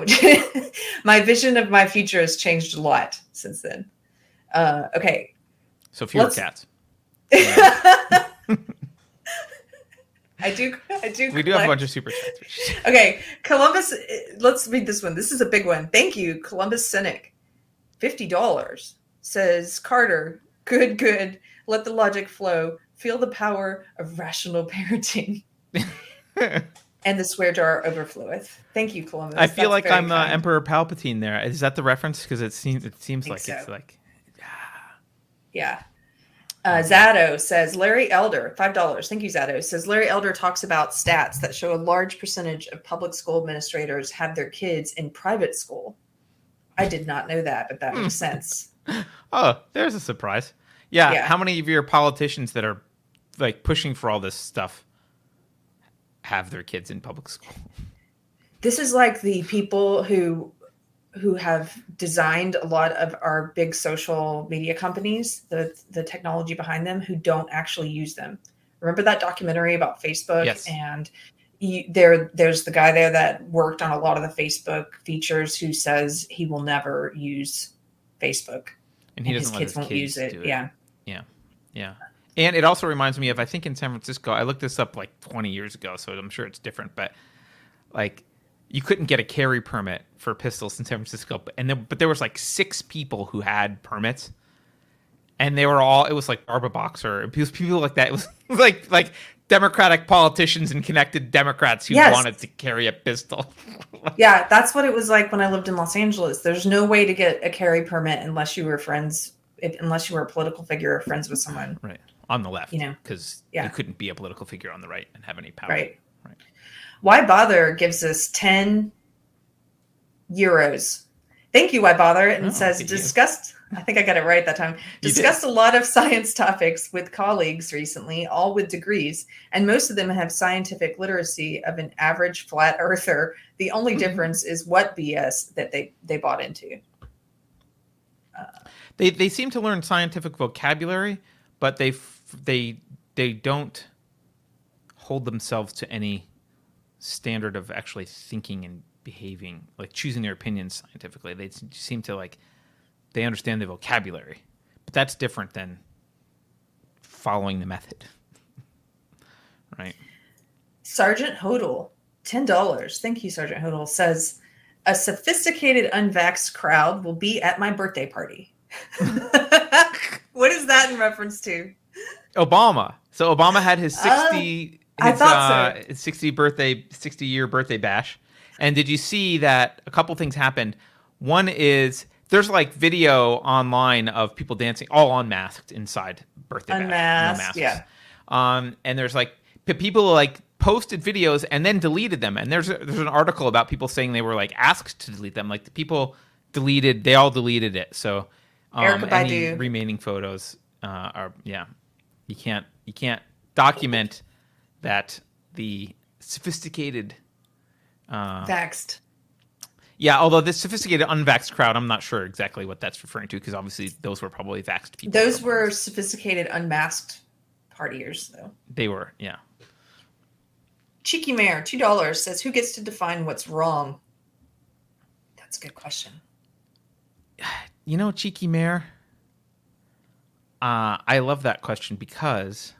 would my vision of my future has changed a lot since then. Okay. So fewer cats. I do. We do have a bunch of super chats. Okay. Columbus. Let's read this one. This is a big one. Thank you. Columbus Cynic. $50 says, Carter. Good. Let the logic flow. Feel the power of rational parenting. And the swear jar overfloweth. Thank you, Columbus. I feel like I'm Emperor Palpatine there. Is that the reference? Because it seems like so. It's like, yeah. Zatto says, Larry Elder, $5. Thank you, Zatto. Says, Larry Elder talks about stats that show a large percentage of public school administrators have their kids in private school. I did not know that, but that makes sense. Oh, there's a surprise. Yeah. How many of your politicians that are like pushing for all this stuff have their kids in public school? This is like the people who have designed a lot of our big social media companies, the technology behind them, who don't actually use them. Remember that documentary about Facebook? Yes. And there's the guy there that worked on a lot of the Facebook features who says he will never use Facebook. And his kids won't use it. Yeah. And it also reminds me of, I think in San Francisco, I looked this up like 20 years ago, so I'm sure it's different, but like, you couldn't get a carry permit for pistols in San Francisco, but there was like 6 people who had permits, and they were all, it was like Barbara Boxer and people like that. It was like Democratic politicians and connected Democrats who wanted to carry a pistol. Yeah, that's what it was like when I lived in Los Angeles. There's no way to get a carry permit unless you were a political figure or friends with someone. Right, on the left, because you couldn't be a political figure on the right and have any power. Right. Why Bother gives us 10 €10. Thank you, Why Bother. And says, discussed, I think I got it right that time, discussed a lot of science topics with colleagues recently, all with degrees, and most of them have scientific literacy of an average flat earther. The only difference is what BS that they bought into. They seem to learn scientific vocabulary, but they don't hold themselves to any standard of actually thinking and behaving, like choosing their opinions scientifically. They seem to like, they understand the vocabulary, but that's different than following the method. Right. Sergeant Hodel, $10. Thank you, Sergeant Hodel, says, a sophisticated unvaxxed crowd will be at my birthday party. What is that in reference to? Obama. So Obama had his 60-year birthday bash. And did you see that a couple things happened? One is there's like video online of people dancing all unmasked inside birthday bash. No masks. Yeah. And there's like people like posted videos and then deleted them. And there's an article about people saying they were like asked to delete them. Like the people deleted it. So any remaining photos you can't document that the sophisticated vaxxed. Yeah, although this sophisticated unvaxxed crowd, I'm not sure exactly what that's referring to, because obviously those were probably vaxxed people. Those were sophisticated unmasked partiers, though. They were, yeah. Cheeky Mayor, $2, says, who gets to define what's wrong? That's a good question. You know, Cheeky Mayor, I love that question because,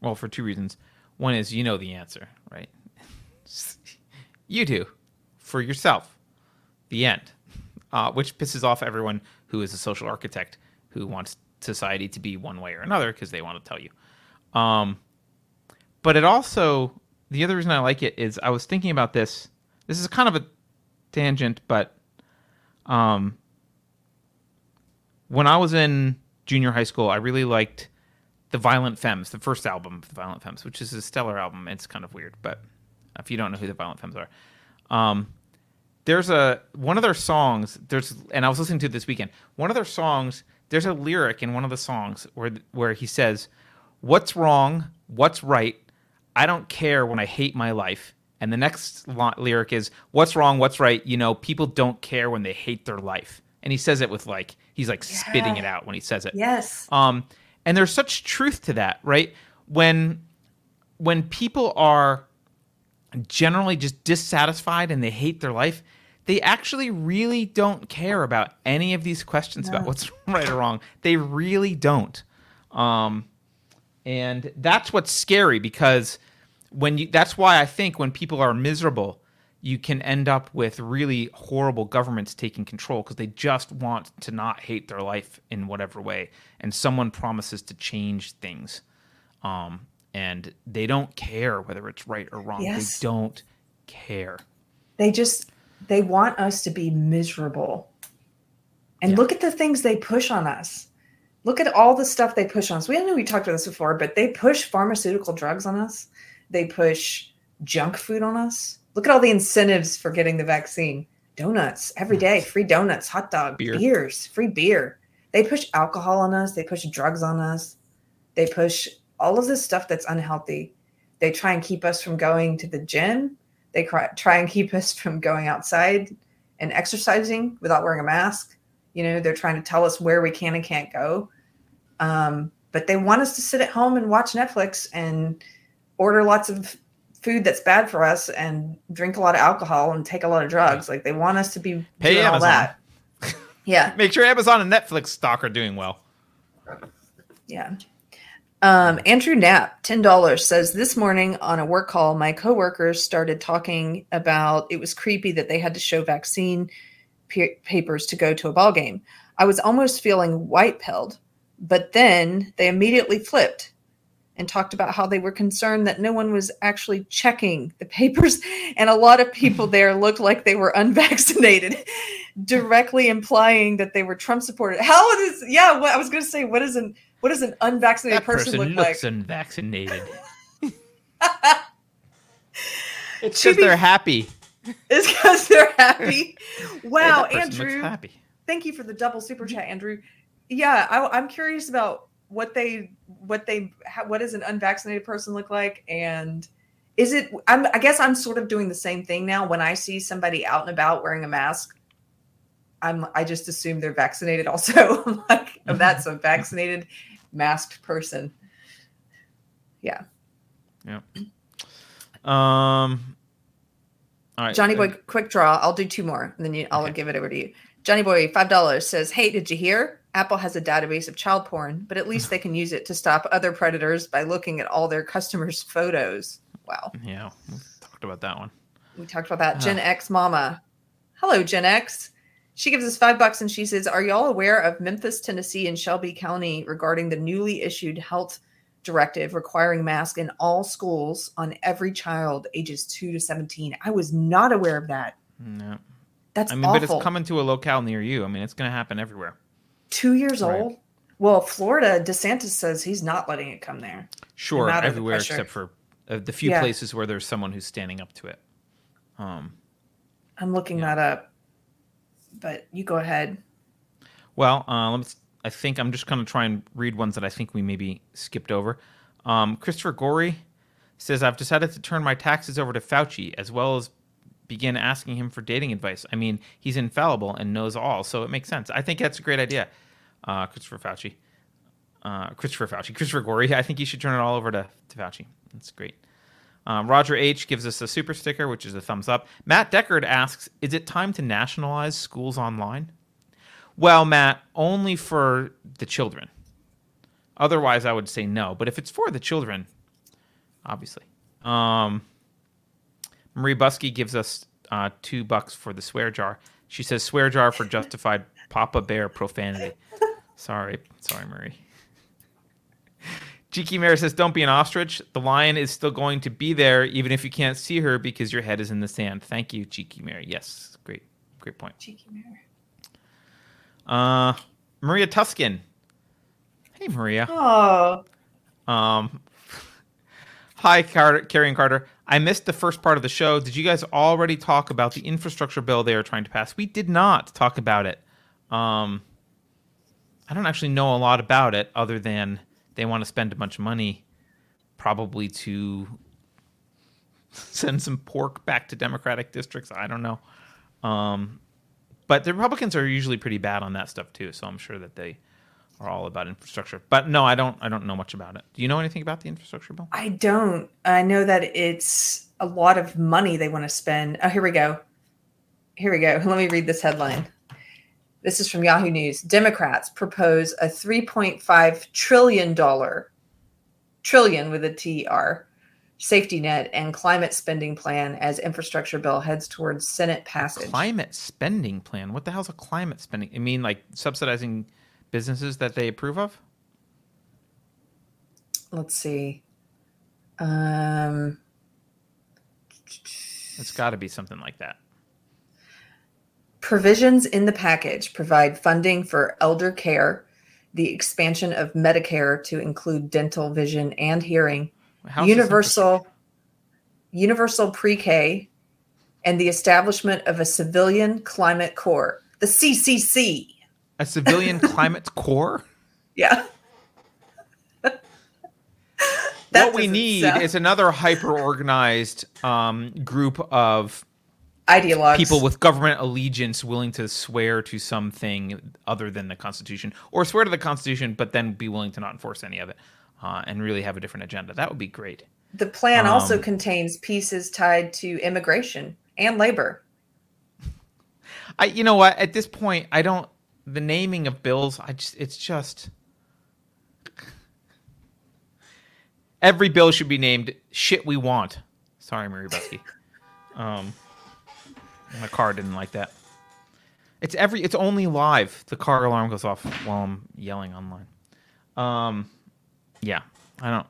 well, for two reasons. One is you know the answer, right? You do, for yourself. The end, which pisses off everyone who is a social architect who wants society to be one way or another because they want to tell you. But it also, the other reason I like it is I was thinking about this. This is kind of a tangent, but when I was in junior high school, I really liked the Violent Femmes, the first album of the Violent Femmes, which is a stellar album. It's kind of weird, but if you don't know who the Violent Femmes are. There's one of their songs, and I was listening to it this weekend, one of their songs, there's a lyric in one of the songs where he says, what's wrong, what's right, I don't care when I hate my life. And the next lyric is, what's wrong, what's right, you know, people don't care when they hate their life. And he says it with like, he's like spitting it out when he says it. Yes. And there's such truth to that, right? When people are generally just dissatisfied and they hate their life, they actually really don't care about any of these questions about what's right or wrong. They really don't. And that's what's scary, because that's why I think when people are miserable, you can end up with really horrible governments taking control because they just want to not hate their life in whatever way. And someone promises to change things. And they don't care whether it's right or wrong. Yes. They don't care. They want us to be miserable. And look at the things they push on us. Look at all the stuff they push on us. We know we talked about this before, but they push pharmaceutical drugs on us. They push junk food on us. Look at all the incentives for getting the vaccine. Donuts every day, free donuts, hot dog, beers, free beer. They push alcohol on us. They push drugs on us. They push all of this stuff that's unhealthy. They try and keep us from going to the gym. They try and keep us from going outside and exercising without wearing a mask. You know, they're trying to tell us where we can and can't go. But they want us to sit at home and watch Netflix and order lots of food that's bad for us and drink a lot of alcohol and take a lot of drugs. Like, they want us to be doing all that. Yeah. Make sure Amazon and Netflix stock are doing well. Yeah. Andrew Knapp, $10, says, this morning on a work call, my coworkers started talking about it was creepy that they had to show vaccine papers to go to a ball game. I was almost feeling white-pilled, but then they immediately flipped and talked about how they were concerned that no one was actually checking the papers, and a lot of people there looked like they were unvaccinated, directly implying that they they were Trump supporters. What does an unvaccinated person look like? That person looks unvaccinated. It's because they're happy. It's because they're happy. Wow, yeah, Andrew. Happy. Thank you for the double super chat, Andrew. Yeah, I'm curious about what does an unvaccinated person look like, and is it? I guess I'm sort of doing the same thing now. When I see somebody out and about wearing a mask, I just assume they're vaccinated also. I'm like, oh, that's a vaccinated masked person. Yeah. Yeah. All right. Johnny Boy, quick draw. I'll do two more and then I'll give it over to you. Johnny Boy, $5 says, hey, did you hear? Apple has a database of child porn, but at least they can use it to stop other predators by looking at all their customers' photos. Wow. Yeah, we talked about that one. We talked about that. Gen X Mama. Hello, Gen X. She gives us $5 and she says, are y'all aware of Memphis, Tennessee and Shelby County regarding the newly issued health directive requiring masks in all schools on every child ages 2 to 17? I was not aware of that. No. That's awful. But it's coming to a locale near you. I mean, it's going to happen everywhere. 2 years right. old? Well, Florida, DeSantis says he's not letting it come there. Sure, no everywhere except for the few places where there's someone who's standing up to it. I'm looking that up. But you go ahead. Well, I think I'm just going to try and read ones that I think we maybe skipped over. Christopher Gorey says, I've decided to turn my taxes over to Fauci, as well as begin asking him for dating advice. I mean, he's infallible and knows all, so it makes sense. I think that's a great idea, Christopher Gorey. I think you should turn it all over to Fauci. That's great. Roger H. gives us a super sticker, which is a thumbs up. Matt Deckard asks, is it time to nationalize schools online? Well, Matt, only for the children. Otherwise, I would say no. But if it's for the children, obviously. Marie Busky gives us $2 for the swear jar. She says, swear jar for justified Papa Bear profanity. Sorry, Marie. Jiki Mare says, don't be an ostrich. The lion is still going to be there, even if you can't see her because your head is in the sand. Thank you, Jiki Mare. Yes, great point. Jiki Mare. Maria Tuscan. Hey, Maria. Oh. Hi, Carrie and Carter. I missed the first part of the show. Did you guys already talk about the infrastructure bill they are trying to pass? We did not talk about it. I don't actually know a lot about it other than... they want to spend a bunch of money probably to send some pork back to Democratic districts. I don't know. But the Republicans are usually pretty bad on that stuff too, so I'm sure that they are all about infrastructure. But no, I don't know much about it. Do you know anything about the infrastructure bill? I don't. I know that it's a lot of money they want to spend. Oh, here we go. Let me read this headline. This is from Yahoo News. Democrats propose a $3.5 trillion with a TR, safety net and climate spending plan as infrastructure bill heads towards Senate passage. Climate spending plan? What the hell's a climate spending? I mean, like subsidizing businesses that they approve of? Let's see. It's got to be something like that. Provisions in the package provide funding for elder care, the expansion of Medicare to include dental, vision, and hearing, universal pre-K, and the establishment of a civilian climate corps, the CCC. A civilian climate corps? Yeah. What we need is another hyper-organized group of ideologues. People with government allegiance willing to swear to something other than the Constitution, or swear to the Constitution, but then be willing to not enforce any of it and really have a different agenda. That would be great. The plan also contains pieces tied to immigration and labor. You know what? At this point, the naming of bills, every bill should be named Shit We Want. Sorry, Marie Busky. My car didn't like that. It's only live. The car alarm goes off while I'm yelling online. I don't.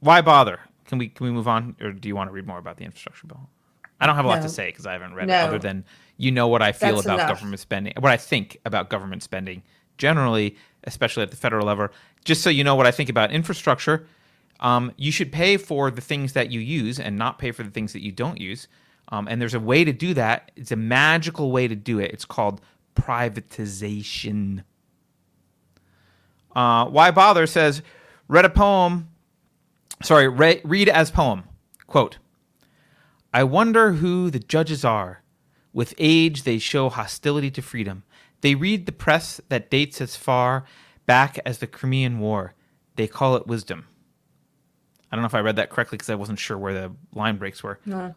Why bother? Can we move on, or do you want to read more about the infrastructure bill? I don't have a lot to say because I haven't read it, other than you know what I feel about government spending, what I think about government spending generally, especially at the federal level. Just so you know what I think about infrastructure. You should pay for the things that you use and not pay for the things that you don't use. And there's a way to do that. It's a magical way to do it. It's called privatization. Why Bother says, read as poem. Quote, I wonder who the judges are. With age, they show hostility to freedom. They read the press that dates as far back as the Crimean War. They call it wisdom. I don't know if I read that correctly because I wasn't sure where the line breaks were. No.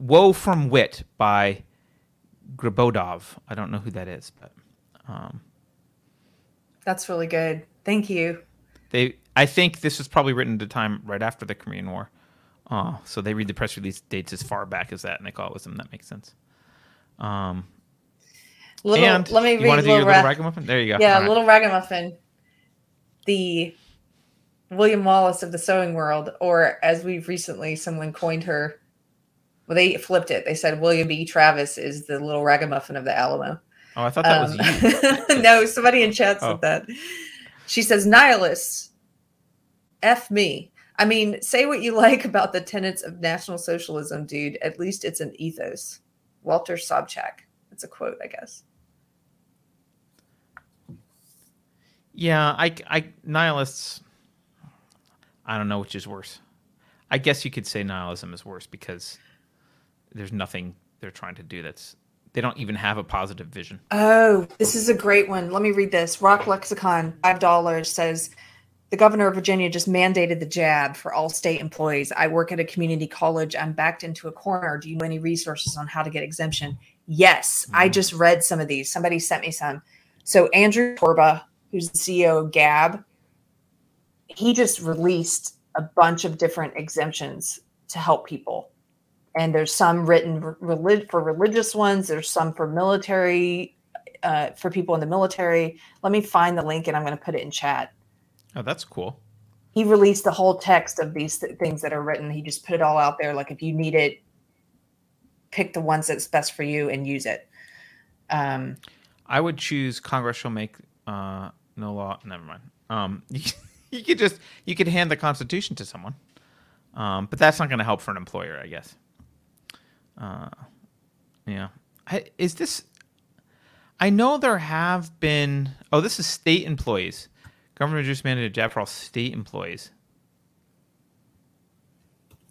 Woe from Wit by Grabodov. I don't know who that is, but that's really good. Thank you. I think this was probably written at a time right after the Korean War. So they read the press release dates as far back as that, and they call it with them. That makes sense. Let me read. You want to do your little ragamuffin? There you go. Yeah, right. Little ragamuffin. The William Wallace of the sewing world, or as we've recently, someone coined her. Well, they flipped it. They said William B. Travis is the little ragamuffin of the Alamo. Oh, I thought that was you. No, somebody in chat said that. She says, nihilists, F me. I mean, say what you like about the tenets of National Socialism, dude. At least it's an ethos. Walter Sobchak. That's a quote, I guess. Yeah, nihilists, I don't know which is worse. I guess you could say nihilism is worse because there's nothing they're trying to do that's... They don't even have a positive vision. Oh, this is a great one. Let me read this. Rock Lexicon, $5, says, the governor of Virginia just mandated the jab for all state employees. I work at a community college. I'm backed into a corner. Do you know any resources on how to get exemption? Yes, I just read some of these. Somebody sent me some. So Andrew Torba, who's the CEO of Gab, he just released a bunch of different exemptions to help people. And there's some written for religious ones. There's some for military, for people in the military. Let me find the link, and I'm going to put it in chat. Oh, that's cool. He released the whole text of these things that are written. He just put it all out there. Like, if you need it, pick the ones that's best for you and use it. I would choose Congress shall make no law. Never mind. You could hand the Constitution to someone. But that's not going to help for an employer, I guess. Yeah. Is this... I know there have been... Oh, this is state employees. Government just mandated a jab for all state employees.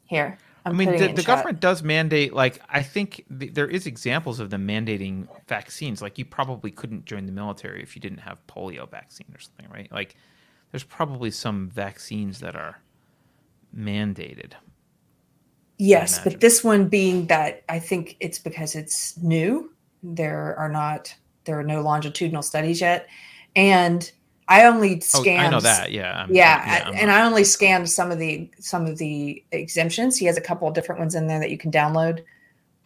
Here. The government does mandate... Like, I think there is examples of them mandating vaccines. Like, you probably couldn't join the military if you didn't have polio vaccine or something, right? Like, there's probably some vaccines that are... mandated. Yes, but this one being that I think it's because it's new. There are no longitudinal studies yet, and I only scanned. Oh, I know that. Yeah. I only scanned some of the exemptions. He has a couple of different ones in there that you can download.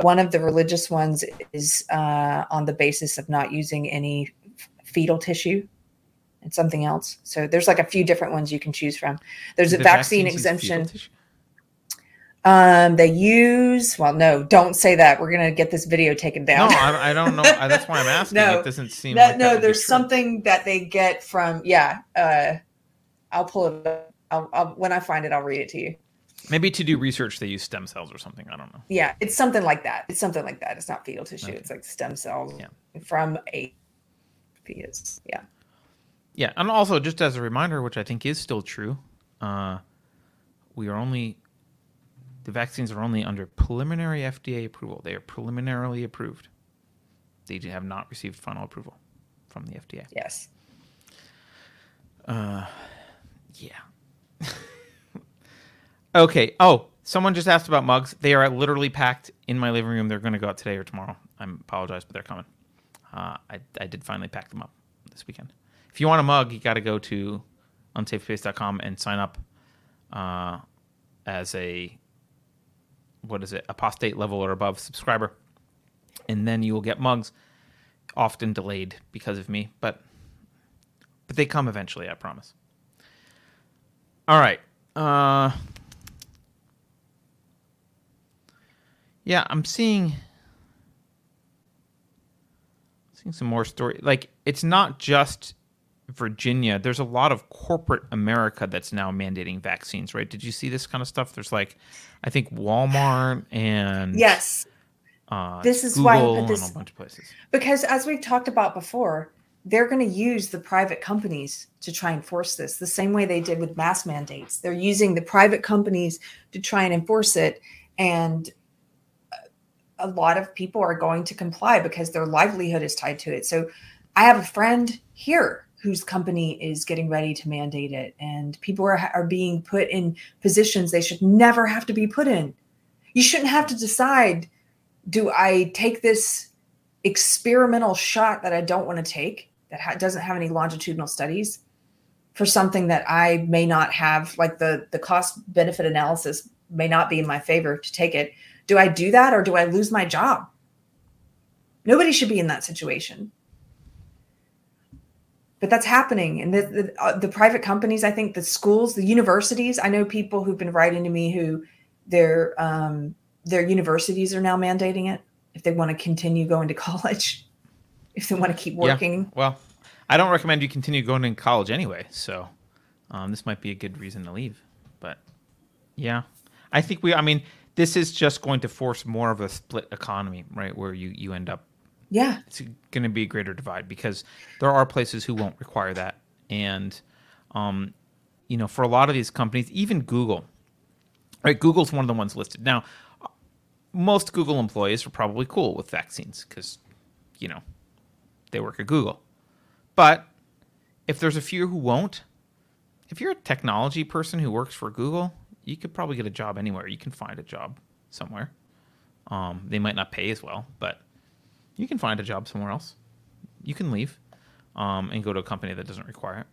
One of the religious ones is on the basis of not using any fetal tissue. And something else. So there's like a few different ones you can choose from. There's a vaccine exemption. Don't say that. We're gonna get this video taken down. No, I don't know. That's why I'm asking. No, it doesn't seem. No, there's something that they get from. Yeah, I'll pull it up. When I find it, I'll read it to you. Maybe to do research, they use stem cells or something. I don't know. Yeah, it's something like that. It's not fetal tissue. Okay. It's like stem cells from a fetus. Yeah. Yeah, and also just as a reminder, which I think is still true, the vaccines are only under preliminary FDA approval. They are preliminarily approved. They have not received final approval from the FDA. Yes. Yeah. Okay. Oh, someone just asked about mugs. They are literally packed in my living room. They're going to go out today or tomorrow. I apologize, but they're coming. I did finally pack them up this weekend. If you want a mug, you got to go to unsafespace.com and sign up as apostate level or above subscriber. And then you will get mugs, often delayed because of me. But they come eventually, I promise. All right. I'm seeing some more story. Like, it's not just... Virginia, there's a lot of corporate America that's now mandating vaccines, right? Did you see this kind of stuff? There's like, I think Walmart and yes, this is Google why this, and a bunch of places. Because as we've talked about before, they're going to use the private companies to try and force this, the same way they did with mask mandates. They're using the private companies to try and enforce it, and a lot of people are going to comply because their livelihood is tied to it. So, I have a friend here whose company is getting ready to mandate it. And people are being put in positions they should never have to be put in. You shouldn't have to decide, do I take this experimental shot that I don't want to take, that doesn't have any longitudinal studies, for something that I may not have, like the cost benefit analysis may not be in my favor to take it. Do I do that, or do I lose my job? Nobody should be in that situation. But that's happening. And the private companies, I think the schools, the universities, I know people who've been writing to me who their universities are now mandating it if they want to continue going to college, if they want to keep working. Yeah, well, I don't recommend you continue going in college anyway. So this might be a good reason to leave. But yeah, I think this is just going to force more of a split economy, right? Where you end up. Yeah. It's going to be a greater divide because there are places who won't require that. And, for a lot of these companies, even Google, right? Google's one of the ones listed. Now, most Google employees are probably cool with vaccines because, they work at Google. But if there's a few who won't, if you're a technology person who works for Google, you could probably get a job anywhere. You can find a job somewhere. They might not pay as well, but you can find a job somewhere else. You can leave and go to a company that doesn't require it.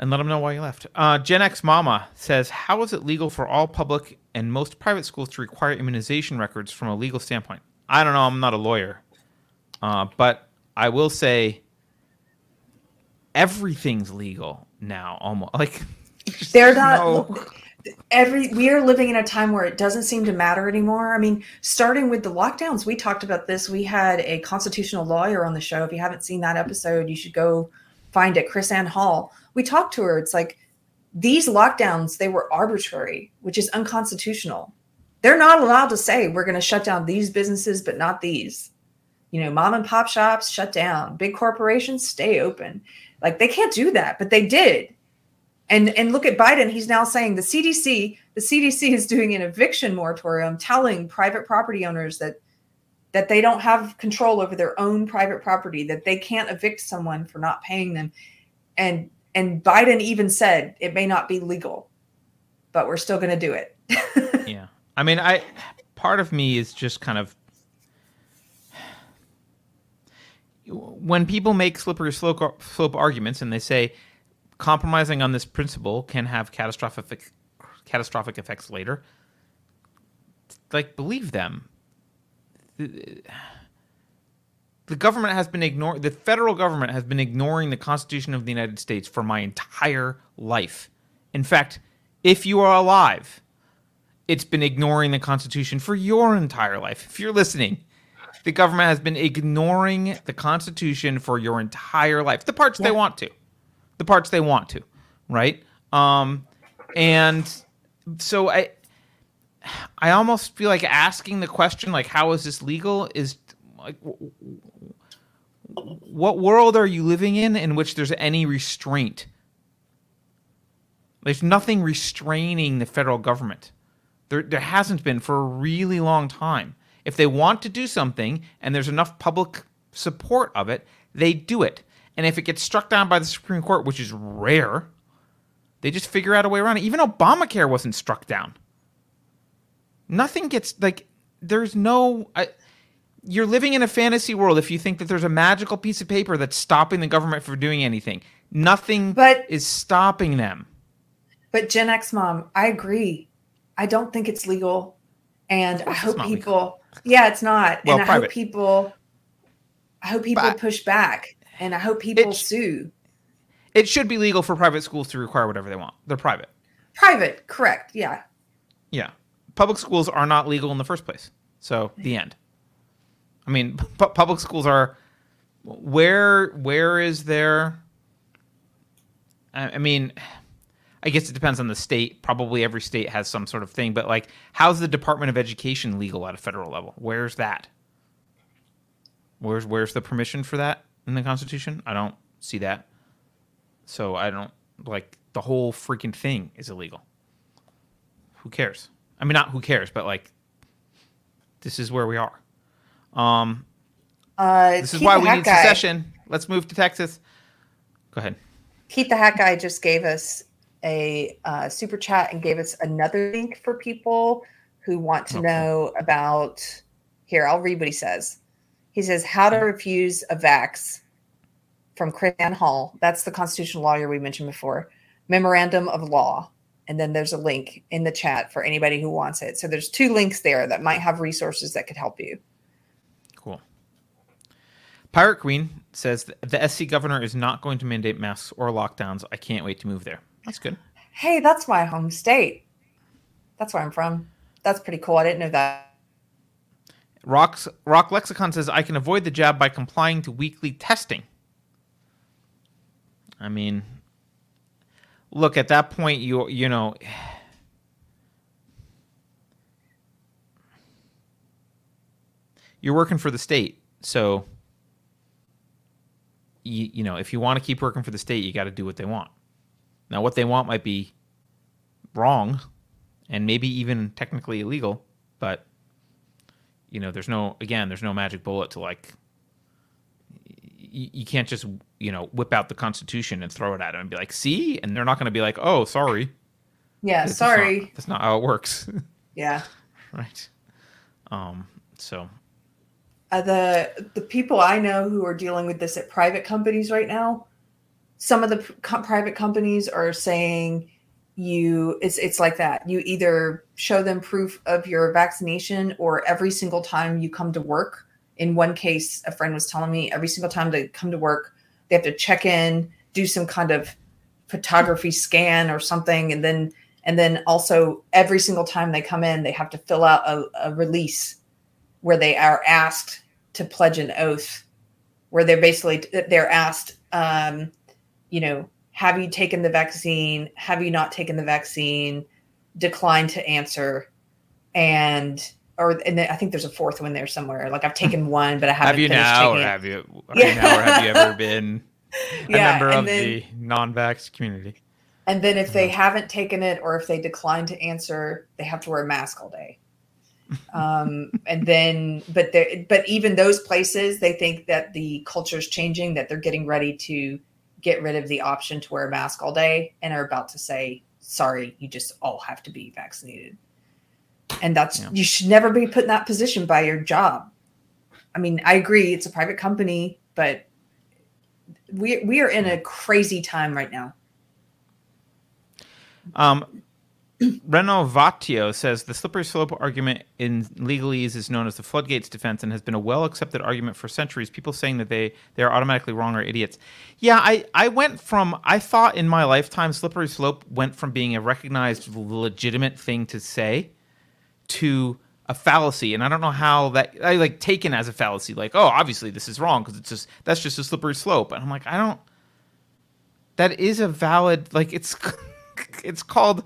And let them know why you left. Gen X Mama says, how is it legal for all public and most private schools to require immunization records from a legal standpoint? I don't know. I'm not a lawyer. But I will say everything's legal now. Almost like... They're not. We are living in a time where it doesn't seem to matter anymore. I mean, starting with the lockdowns, we talked about this. We had a constitutional lawyer on the show. If you haven't seen that episode, you should go find it. KrisAnne Hall. We talked to her. It's like these lockdowns, they were arbitrary, which is unconstitutional. They're not allowed to say we're going to shut down these businesses, but not these. Mom and pop shops shut down. Big corporations stay open. Like they can't do that, but they did. And look at Biden. He's now saying the CDC is doing an eviction moratorium, telling private property owners that they don't have control over their own private property, that they can't evict someone for not paying them. And Biden even said it may not be legal, but we're still going to do it. Yeah. I mean, part of me is just kind of, when people make slippery slope arguments and they say, compromising on this principle can have catastrophic effects later. Like, believe them. The government has been the federal government has been ignoring the Constitution of the United States for my entire life. In fact, if you are alive, it's been ignoring the Constitution for your entire life. If you're listening, the government has been ignoring the Constitution for your entire life. The parts they want to. The parts they want to, right? And so I almost feel like asking the question, like, how is this legal? Is like, what world are you living in which there's any restraint? There's nothing restraining the federal government. There hasn't been for a really long time. If they want to do something and there's enough public support of it, they do it. And if it gets struck down by the Supreme Court, which is rare, they just figure out a way around it. Even Obamacare wasn't struck down. Nothing gets, like, there's no, you're living in a fantasy world if you think that there's a magical piece of paper that's stopping the government from doing anything. Nothing is stopping them. But Gen X Mom, I agree. I don't think it's legal. And I hope people, it's not. Well, and I hope people push back. And I hope people sue. It should be legal for private schools to require whatever they want. They're private. Private, correct, yeah. Yeah. Public schools are not legal in the first place. So, the end. I mean, public schools are... Where is there... I mean, I guess it depends on the state. Probably every state has some sort of thing. But, like, how's the Department of Education legal at a federal level? Where's that? Where's the permission for that? In the Constitution, I don't see that. So I don't, like, the whole freaking thing is illegal. Who cares? I mean, not who cares, but, like, this is where we are. This is why we need secession. Let's move to Texas. Go ahead. Keith the Hat Guy just gave us a super chat and gave us another link for people who want to know about Here, I'll read what he says. He says, how to refuse a vax from KrisAnne Hall. That's the constitutional lawyer we mentioned before. Memorandum of law. And then there's a link in the chat for anybody who wants it. So there's two links there that might have resources that could help you. Cool. Pirate Queen says the SC governor is not going to mandate masks or lockdowns. I can't wait to move there. That's good. Hey, that's my home state. That's where I'm from. That's pretty cool. I didn't know that. Rock Lexicon says, I can avoid the jab by complying to weekly testing. I mean, look, at that point, you know, you're working for the state. So, you know, if you want to keep working for the state, you got to do what they want. Now, what they want might be wrong and maybe even technically illegal, but you know, there's no magic bullet to, like, you can't just, you know, whip out the Constitution and throw it at them and be like, see? And they're not going to be like, oh, sorry. Yeah, sorry. That's not how it works. Yeah. Right. So. The people I know who are dealing with this at private companies right now, some of the private companies are saying, it's like that. You either show them proof of your vaccination, or every single time you come to work. In one case, a friend was telling me every single time they come to work, they have to check in, do some kind of photography scan or something. And then also every single time they come in, they have to fill out a release where they are asked to pledge an oath, where they're asked, you know, have you taken the vaccine? Have you not taken the vaccine? Decline to answer. And I think there's a fourth one there somewhere. Like, I've taken one, but I haven't finished taking it. Have you ever been a member of the non-vax community? And then if they haven't taken it, or if they decline to answer, they have to wear a mask all day. But even those places, they think that the culture is changing, that they're getting ready to get rid of the option to wear a mask all day and are about to say, sorry, you just all have to be vaccinated. And you should never be put in that position by your job. I mean, I agree. It's a private company, but we are in a crazy time right now. Renovatio says the slippery slope argument in legalese is known as the floodgates defense and has been a well-accepted argument for centuries. People saying that they are automatically wrong are idiots. Yeah, I thought in my lifetime slippery slope went from being a recognized legitimate thing to say to a fallacy. And I don't know how that I like taken as a fallacy. Like, oh, obviously this is wrong because that's just a slippery slope. And I'm like, that is a valid, like, it's it's called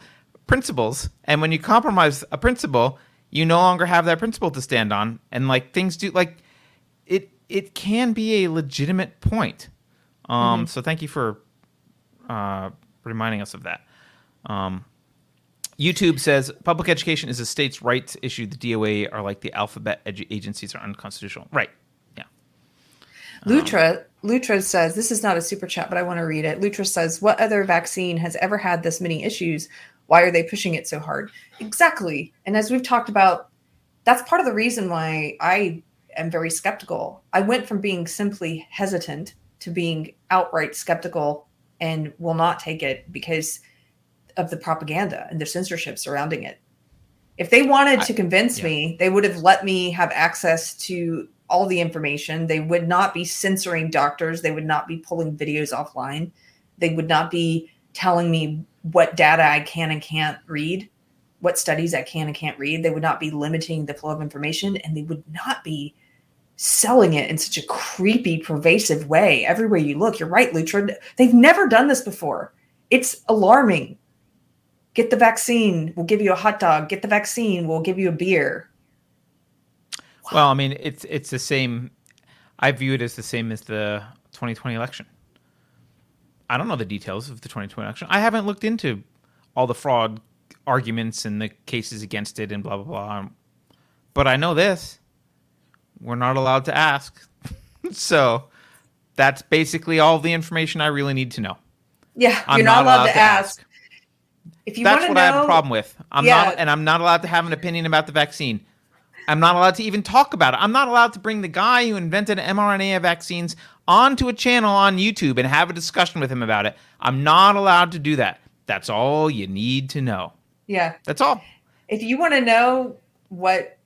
principles. And when you compromise a principle, you no longer have that principle to stand on. And like things do, like it can be a legitimate point. So thank you for reminding us of that. YouTube says public education is a state's rights issue. The DOA are like the alphabet agencies are unconstitutional. Right. Yeah. Lutra says, this is not a super chat, but I want to read it. Lutra says, what other vaccine has ever had this many issues? Why are they pushing it so hard? Exactly. And as we've talked about, that's part of the reason why I am very skeptical. I went from being simply hesitant to being outright skeptical and will not take it because of the propaganda and the censorship surrounding it. If they wanted to convince me, they would have let me have access to all the information. They would not be censoring doctors. They would not be pulling videos offline. They would not be telling me what data I can and can't read, what studies I can and can't read. They would not be limiting the flow of information, and they would not be selling it in such a creepy, pervasive way. Everywhere you look, you're right, Lutra. They've never done this before. It's alarming. Get the vaccine, we'll give you a hot dog. Get the vaccine, we'll give you a beer. Well, I mean, it's the same. I view it as the same as the 2020 election. I don't know the details of the 2020 election. I haven't looked into all the fraud arguments and the cases against it and blah, blah, blah. But I know this. We're not allowed to ask. So that's basically all the information I really need to know. Yeah, I'm you're not allowed to ask. If you that's what know, I have a problem with. I'm not allowed to have an opinion about the vaccine. I'm not allowed to even talk about it. I'm not allowed to bring the guy who invented mRNA vaccines onto a channel on YouTube and have a discussion with him about it. I'm not allowed to do that. That's all you need to know. Yeah. That's all. If you want to know what,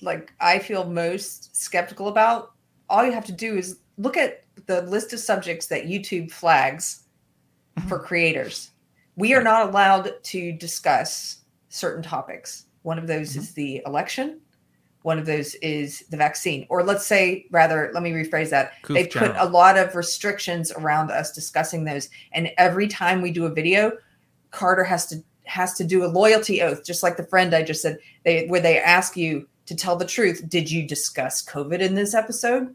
like, I feel most skeptical about, all you have to do is look at the list of subjects that YouTube flags for creators. We are not allowed to discuss certain topics. One of those is the election. One of those is the vaccine. Or let's say, rather, let me rephrase that. They put a lot of restrictions around us discussing those. And every time we do a video, Carter has to do a loyalty oath, just like the friend I just said, where they ask you to tell the truth. Did you discuss COVID in this episode?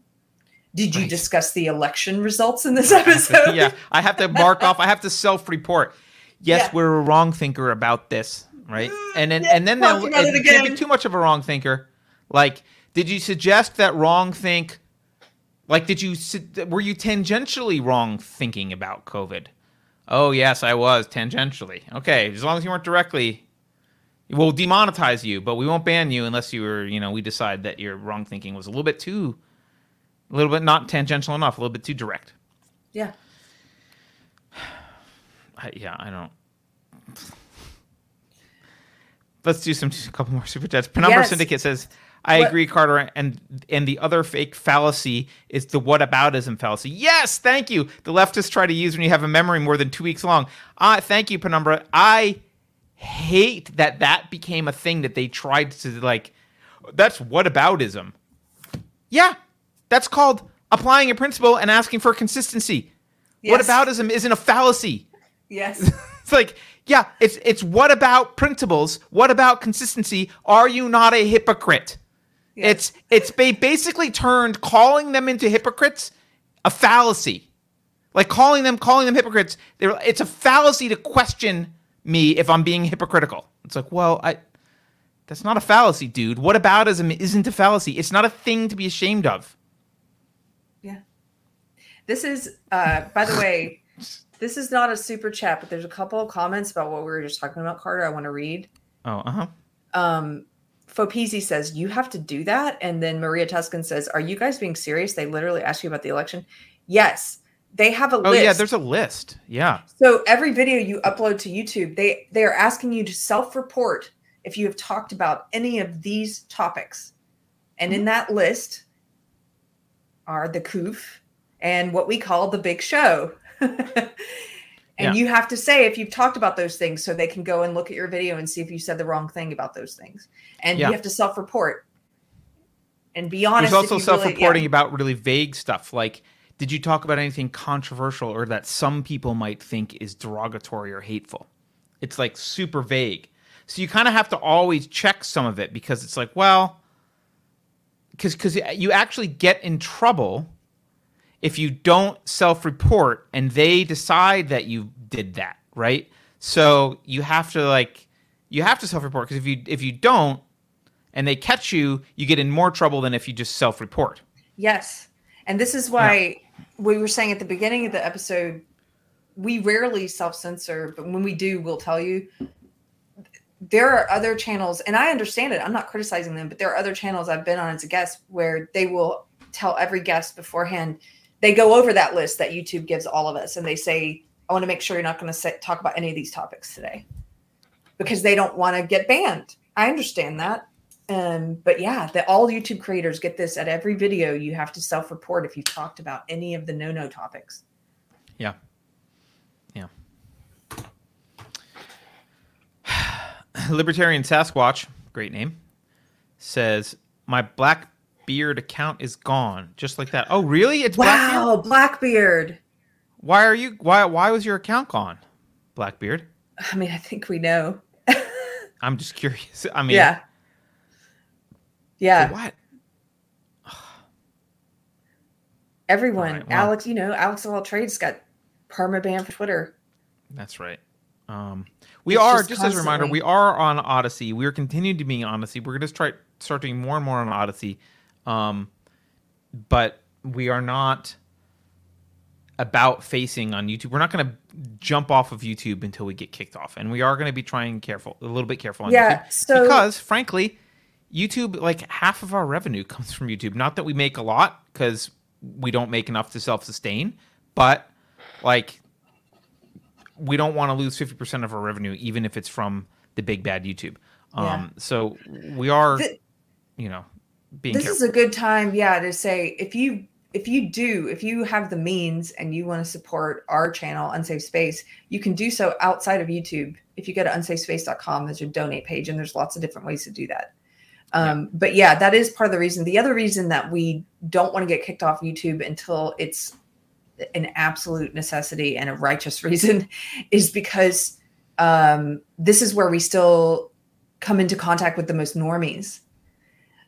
Did you discuss the election results in this episode? Yeah, I have to mark off. I have to self-report. Yes, we're a wrong thinker about this, right? And then you can't be too much of a wrong thinker. Like, did you suggest that wrong think? Like, were you tangentially wrong thinking about COVID? Oh, yes, I was tangentially. Okay, as long as you weren't directly, we'll demonetize you, but we won't ban you unless you were, we decide that your wrong thinking was a little bit not tangential enough, a little bit too direct. Yeah. I don't. Let's do a couple more super chats. Penumbra Syndicate says, I agree, Carter, and the other fake fallacy is the whataboutism fallacy. Yes, thank you. The leftists try to use when you have a memory more than 2 weeks long. Thank you, Penumbra. I hate that became a thing that they tried to, like, that's whataboutism. Yeah, that's called applying a principle and asking for consistency. Yes. Whataboutism isn't a fallacy. Yes. It's like... Yeah, it's what about principles? What about consistency? Are you not a hypocrite? Yeah. It's they basically turned calling them into hypocrites a fallacy. Like calling them hypocrites. It's a fallacy to question me if I'm being hypocritical. It's like, well, that's not a fallacy, dude. What aboutism isn't a fallacy? It's not a thing to be ashamed of. Yeah. This is, by the way... This is not a super chat, but there's a couple of comments about what we were just talking about, Carter. I want to read. Oh, Fopeezy says, you have to do that. And then Maria Tuscan says, are you guys being serious? They literally asked you about the election. Yes. They have a list. Oh, yeah. There's a list. Yeah. So every video you upload to YouTube, they are asking you to self-report if you have talked about any of these topics. And in that list are the COOF and what we call the big show. And you have to say if you've talked about those things so they can go and look at your video and see if you said the wrong thing about those things. And you have to self-report and be honest. There's also self-reporting about really vague stuff. Like, did you talk about anything controversial or that some people might think is derogatory or hateful? It's like super vague. So you kind of have to always check some of it because it's like, well, because you actually get in trouble if you don't self-report and they decide that you did that, right? So you have to self-report because if you don't and they catch you, you get in more trouble than if you just self-report. Yes. And this is why we were saying at the beginning of the episode, we rarely self-censor, but when we do, we'll tell you. There are other channels, and I understand it. I'm not criticizing them, but there are other channels I've been on as a guest where they will tell every guest beforehand. They go over that list that YouTube gives all of us, and they say, I want to make sure you're not going to talk about any of these topics today because they don't want to get banned. I understand that. But all YouTube creators get this at every video. You have to self-report if you talked about any of the no-no topics. Yeah. Yeah. Libertarian Sasquatch, great name, says, my Blackbeard account is gone, just like that. Oh, really? It's Blackbeard? Wow, Blackbeard. Why are you? Why was your account gone, Blackbeard? I mean, I think we know. I'm just curious. I mean, yeah. What? Everyone, right, well, Alex. Alex of All Trades got permaban for Twitter. That's right. We are just as a reminder, we are on Odyssey. We are continuing to be on Odyssey. We're going to start doing more and more on Odyssey. But we are not about facing on YouTube. We're not going to jump off of YouTube until we get kicked off. And we are going to be trying a little bit careful on YouTube. So, because, frankly, YouTube, like half of our revenue comes from YouTube. Not that we make a lot, because we don't make enough to self-sustain, but like we don't want to lose 50% of our revenue, even if it's from the big bad YouTube. So we are, being this careful. Is a good time. Yeah. To say, if you have the means and you want to support our channel, Unsafe Space, you can do so outside of YouTube. If you go to unsafespace.com, there's a donate page and there's lots of different ways to do that. But yeah, that is part of the reason. The other reason that we don't want to get kicked off YouTube until it's an absolute necessity and a righteous reason is because this is where we still come into contact with the most normies.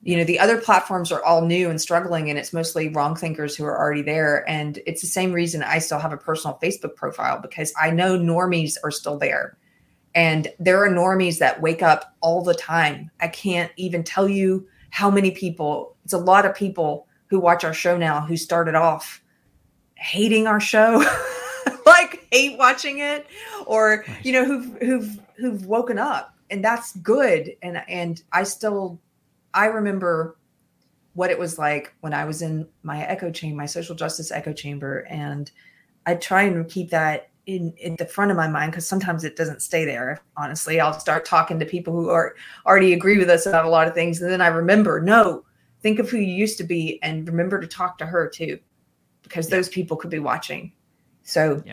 You know, the other platforms are all new and struggling, and it's mostly wrong thinkers who are already there. And it's the same reason I still have a personal Facebook profile, because I know normies are still there. And there are normies that wake up all the time. I can't even tell you how many people. It's a lot of people who watch our show now who started off hating our show, like hate watching it, or who've woken up, and that's good. And I remember what it was like when I was in my echo chamber, my social justice echo chamber, and I try and keep that in the front of my mind, because sometimes it doesn't stay there. Honestly, I'll start talking to people who are already agree with us about a lot of things, and then I remember, no, think of who you used to be, and remember to talk to her too, because those people could be watching. So,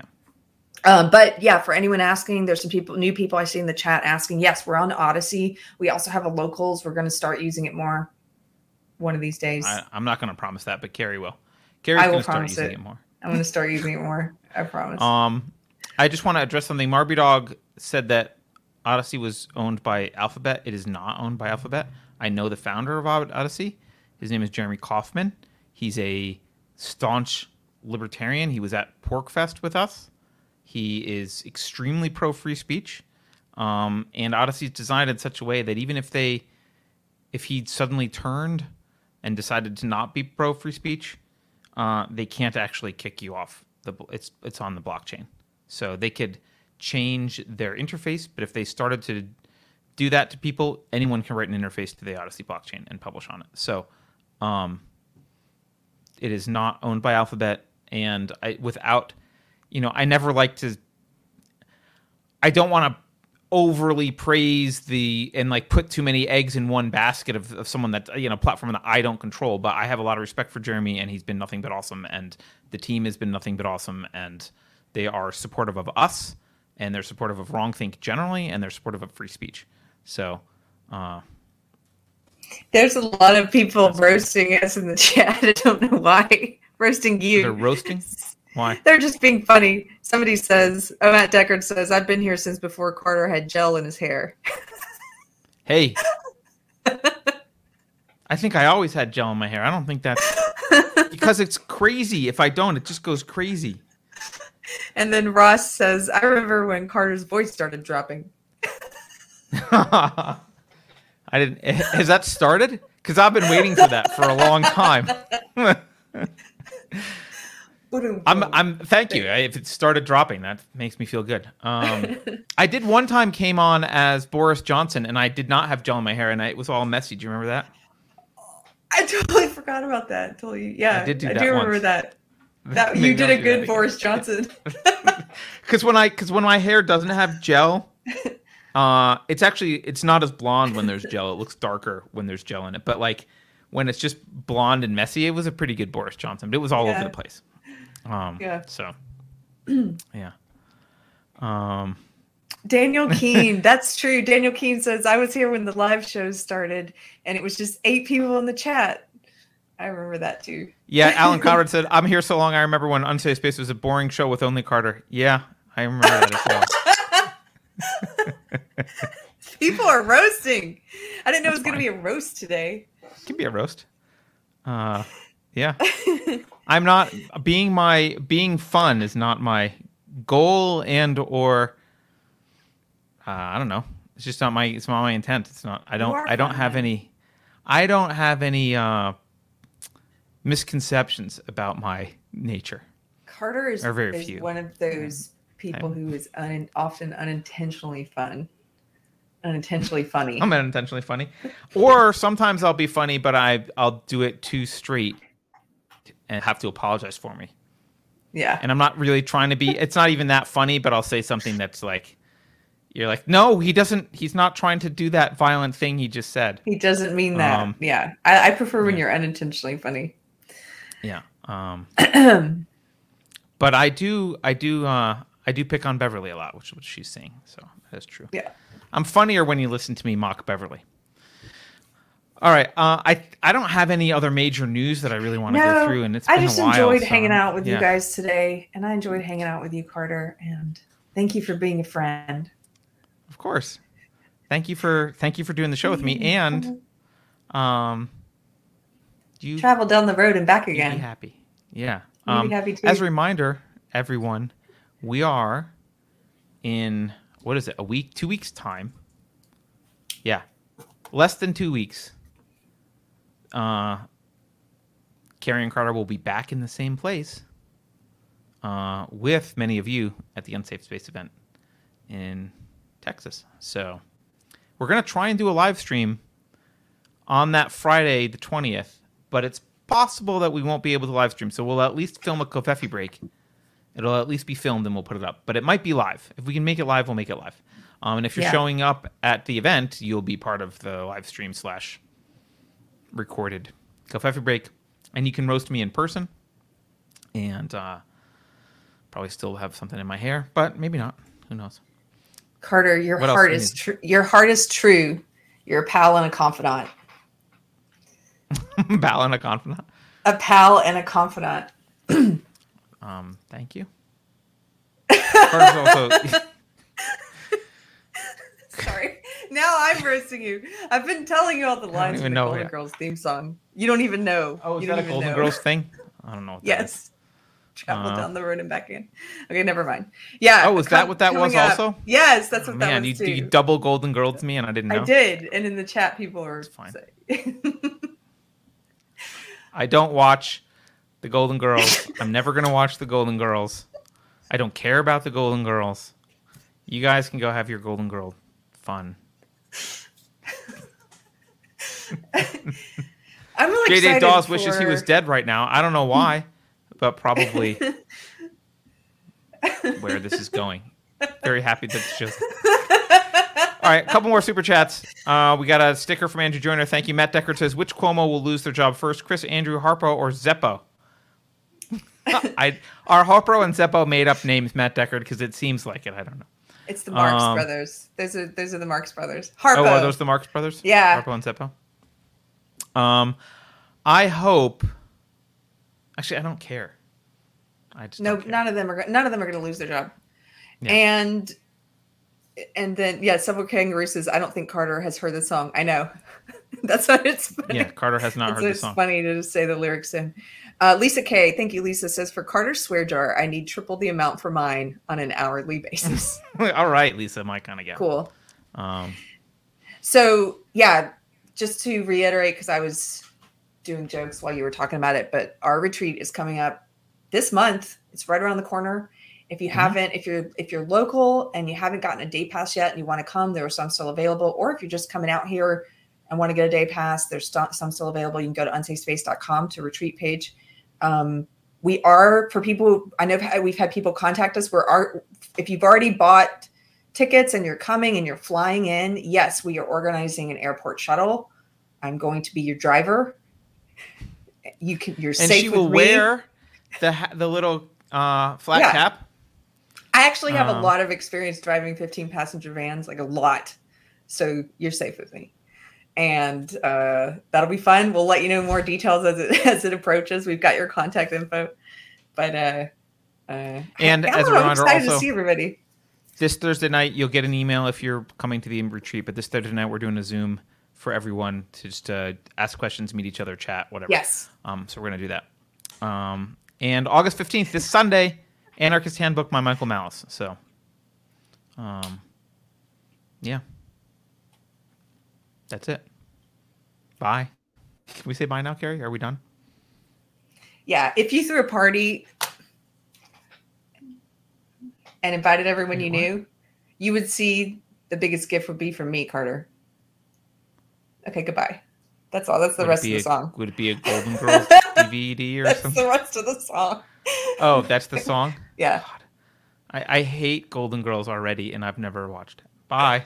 but yeah, for anyone asking, there's some new people I see in the chat asking. Yes, we're on Odyssey. We also have a locals. We're going to start using it more one of these days. I'm not going to promise that, but Carrie will. Carrie's going to start using it more. I'm going to start using it more. I promise. I just want to address something. Marby Dog said that Odyssey was owned by Alphabet. It is not owned by Alphabet. I know the founder of Odyssey. His name is Jeremy Kaufman. He's a staunch libertarian. He was at Porkfest with us. He is extremely pro-free speech. And Odyssey is designed in such a way that even if he suddenly turned and decided to not be pro-free speech, they can't actually kick you off. It's on the blockchain. So they could change their interface, but if they started to do that to people, anyone can write an interface to the Odyssey blockchain and publish on it. So it is not owned by Alphabet, and I don't want to overly praise put too many eggs in one basket of someone that, platform that I don't control, but I have a lot of respect for Jeremy, and he's been nothing but awesome, and the team has been nothing but awesome, and they are supportive of us, and they're supportive of wrongthink generally, and they're supportive of free speech. So, there's a lot of people roasting us in the chat. I don't know why. Roasting you. They're roasting? Why? They're just being funny. Somebody says, Matt Deckard says, I've been here since before Carter had gel in his hair. Hey. I think I always had gel in my hair. I don't think that's... because it's crazy. If I don't, it just goes crazy. And then Ross says, I remember when Carter's voice started dropping. I didn't. Has that started? Because I've been waiting for that for a long time. Thank you. If it started dropping, that makes me feel good. I did one time came on as Boris Johnson, and I did not have gel in my hair, and it was all messy. Do you remember that? I totally forgot about that until you. Yeah, I do remember that. That you did a good Boris Johnson. Because when my hair doesn't have gel, it's not as blonde when there's gel. It looks darker when there's gel in it. But like when it's just blonde and messy, it was a pretty good Boris Johnson. But it was all over the place. So yeah. Daniel Keene, that's true. Daniel Keene says, I was here when the live shows started, and it was just 8 people in the chat. I remember that too. Yeah, Alan Conrad said, I'm here so long, I remember when Unsafe Space was a boring show with only Carter. Yeah, I remember that as well. People are roasting. I didn't know it was going to be a roast today. It can be a roast. Yeah. I'm not... Being fun is not my goal and or... I don't know. It's just not my... It's not my intent. It's not... I don't have any... misconceptions about my nature. Carter is one of those people who is often unintentionally fun. unintentionally funny. I'm unintentionally funny. Or sometimes I'll be funny, but I'll do it too straight and have to apologize for me. Yeah. And I'm not really trying to be, it's not even that funny, but I'll say something that's like, you're like, no, he's not trying to do that violent thing he just said. He doesn't mean that. Yeah. I prefer when you're unintentionally funny. Yeah. But I do pick on Beverly a lot, which is what she's saying. So that's true. Yeah. I'm funnier when you listen to me mock Beverly. All right. I don't have any other major news that I really want to go through. And it's been a while. I just enjoyed hanging out with you guys today. And I enjoyed hanging out with you, Carter. And thank you for being a friend. Of course. Thank you for doing the show with me. And you travel down the road and back again. You'd be happy. Yeah. You'd be happy too. As a reminder, everyone, we are in, what is it, a week, 2 weeks time? Yeah. Less than 2 weeks. Carrie and Carter will be back in the same place with many of you at the Unsafe Space event in Texas. So we're going to try and do a live stream on that Friday, the 20th, but it's possible that we won't be able to live stream. So we'll at least film a Covfefe break. It'll at least be filmed and we'll put it up, but it might be live. If we can make it live, we'll make it live. And if you're showing up at the event, you'll be part of the live stream / recorded Covfefe break, and you can roast me in person, and probably still have something in my hair, but maybe not. Who knows? Carter, your heart is true. You're a pal and a confidant. Pal and a confidant. A pal and a confidant. Thank you. Sorry. Now I'm roasting you. I've been telling you all the lines from the Golden Girls theme song. You don't even know. Oh, is that a Golden Girls thing? I don't know what that is. Travel down the road and back in. Okay, never mind. Yeah. Oh, was that what that was also? Yes, that's what that was too. You double Golden Girls me and I didn't know. I did. And in the chat people are fine. I don't watch the Golden Girls. I'm never going to watch the Golden Girls. I don't care about the Golden Girls. You guys can go have your Golden Girl fun. I'm really excited. J.D. Dawes wishes he was dead right now. I don't know why, but probably where this is going. Very happy that it's just... All right, a couple more super chats. We got a sticker from Andrew Joyner. Thank you. Matt Decker says, which Cuomo will lose their job first, Chris, Andrew, Harpo, or Zeppo? Are Harpo and Zeppo made up names, Matt Deckard? Because it seems like it. I don't know. It's the Marx brothers. Those are the Marx brothers. Harpo. Oh, are those the Marx brothers? Yeah. Harpo and Zeppo. I hope. Actually, I don't care. I just don't care. None of them are going to lose their job. Yeah. And then several kangaroos says, I don't think Carter has heard the song. I know. That's what it's funny. Yeah, Carter has not heard the song. It's funny to just say the lyrics in. Lisa K, thank you, Lisa, says, for Carter's swear jar, I need triple the amount for mine on an hourly basis. All right, Lisa, my kind of guy. Cool. So, yeah, just to reiterate, because I was doing jokes while you were talking about it, but our retreat is coming up this month. It's right around the corner. If you haven't, if you're local and you haven't gotten a day pass yet and you want to come, there are some still available. Or if you're just coming out here and want to get a day pass, there's some still available. You can go to unsafespace.com to retreat page. We are, for people, I know we've had people contact us. If you've already bought tickets and you're coming and you're flying in, yes, we are organizing an airport shuttle. I'm going to be your driver. You're safe with me. And she will wear the little flat cap. I actually have a lot of experience driving 15 passenger vans, like a lot. So you're safe with me. And that'll be fun. We'll let you know more details as it approaches. We've got your contact info. But I'm excited to see everybody. This Thursday night, you'll get an email if you're coming to the retreat. But this Thursday night, we're doing a Zoom for everyone to just ask questions, meet each other, chat, whatever. Yes. So we're going to do that. And August 15th, this Sunday, Anarchist Handbook by Michael Malice. So, yeah. That's it. Bye. Can we say bye now, Carrie? Are we done? Yeah. If you threw a party and invited everyone you knew, you would see the biggest gift would be from me, Carter. Okay, goodbye. That's all. That's the rest of the song. Would it be a Golden Girls DVD or that's something? That's the rest of the song. Oh, that's the song? Yeah. God. I hate Golden Girls already, and I've never watched it. Bye.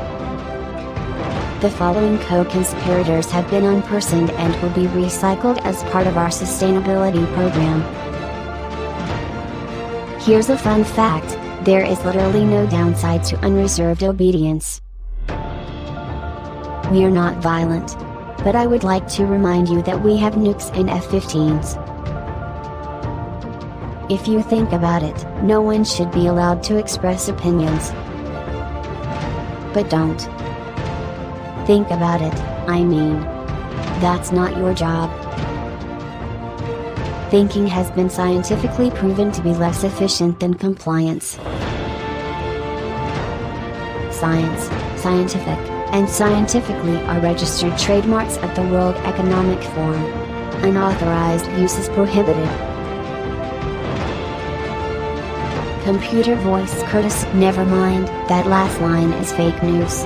The following co-conspirators have been unpersoned and will be recycled as part of our sustainability program. Here's a fun fact, there is literally no downside to unreserved obedience. We are not violent. But I would like to remind you that we have nukes and F-15s. If you think about it, no one should be allowed to express opinions. But don't. Think about it, I mean. That's not your job. Thinking has been scientifically proven to be less efficient than compliance. Science, scientific, and scientifically are registered trademarks of the World Economic Forum. Unauthorized use is prohibited. Computer voice Curtis, never mind, that last line is fake news.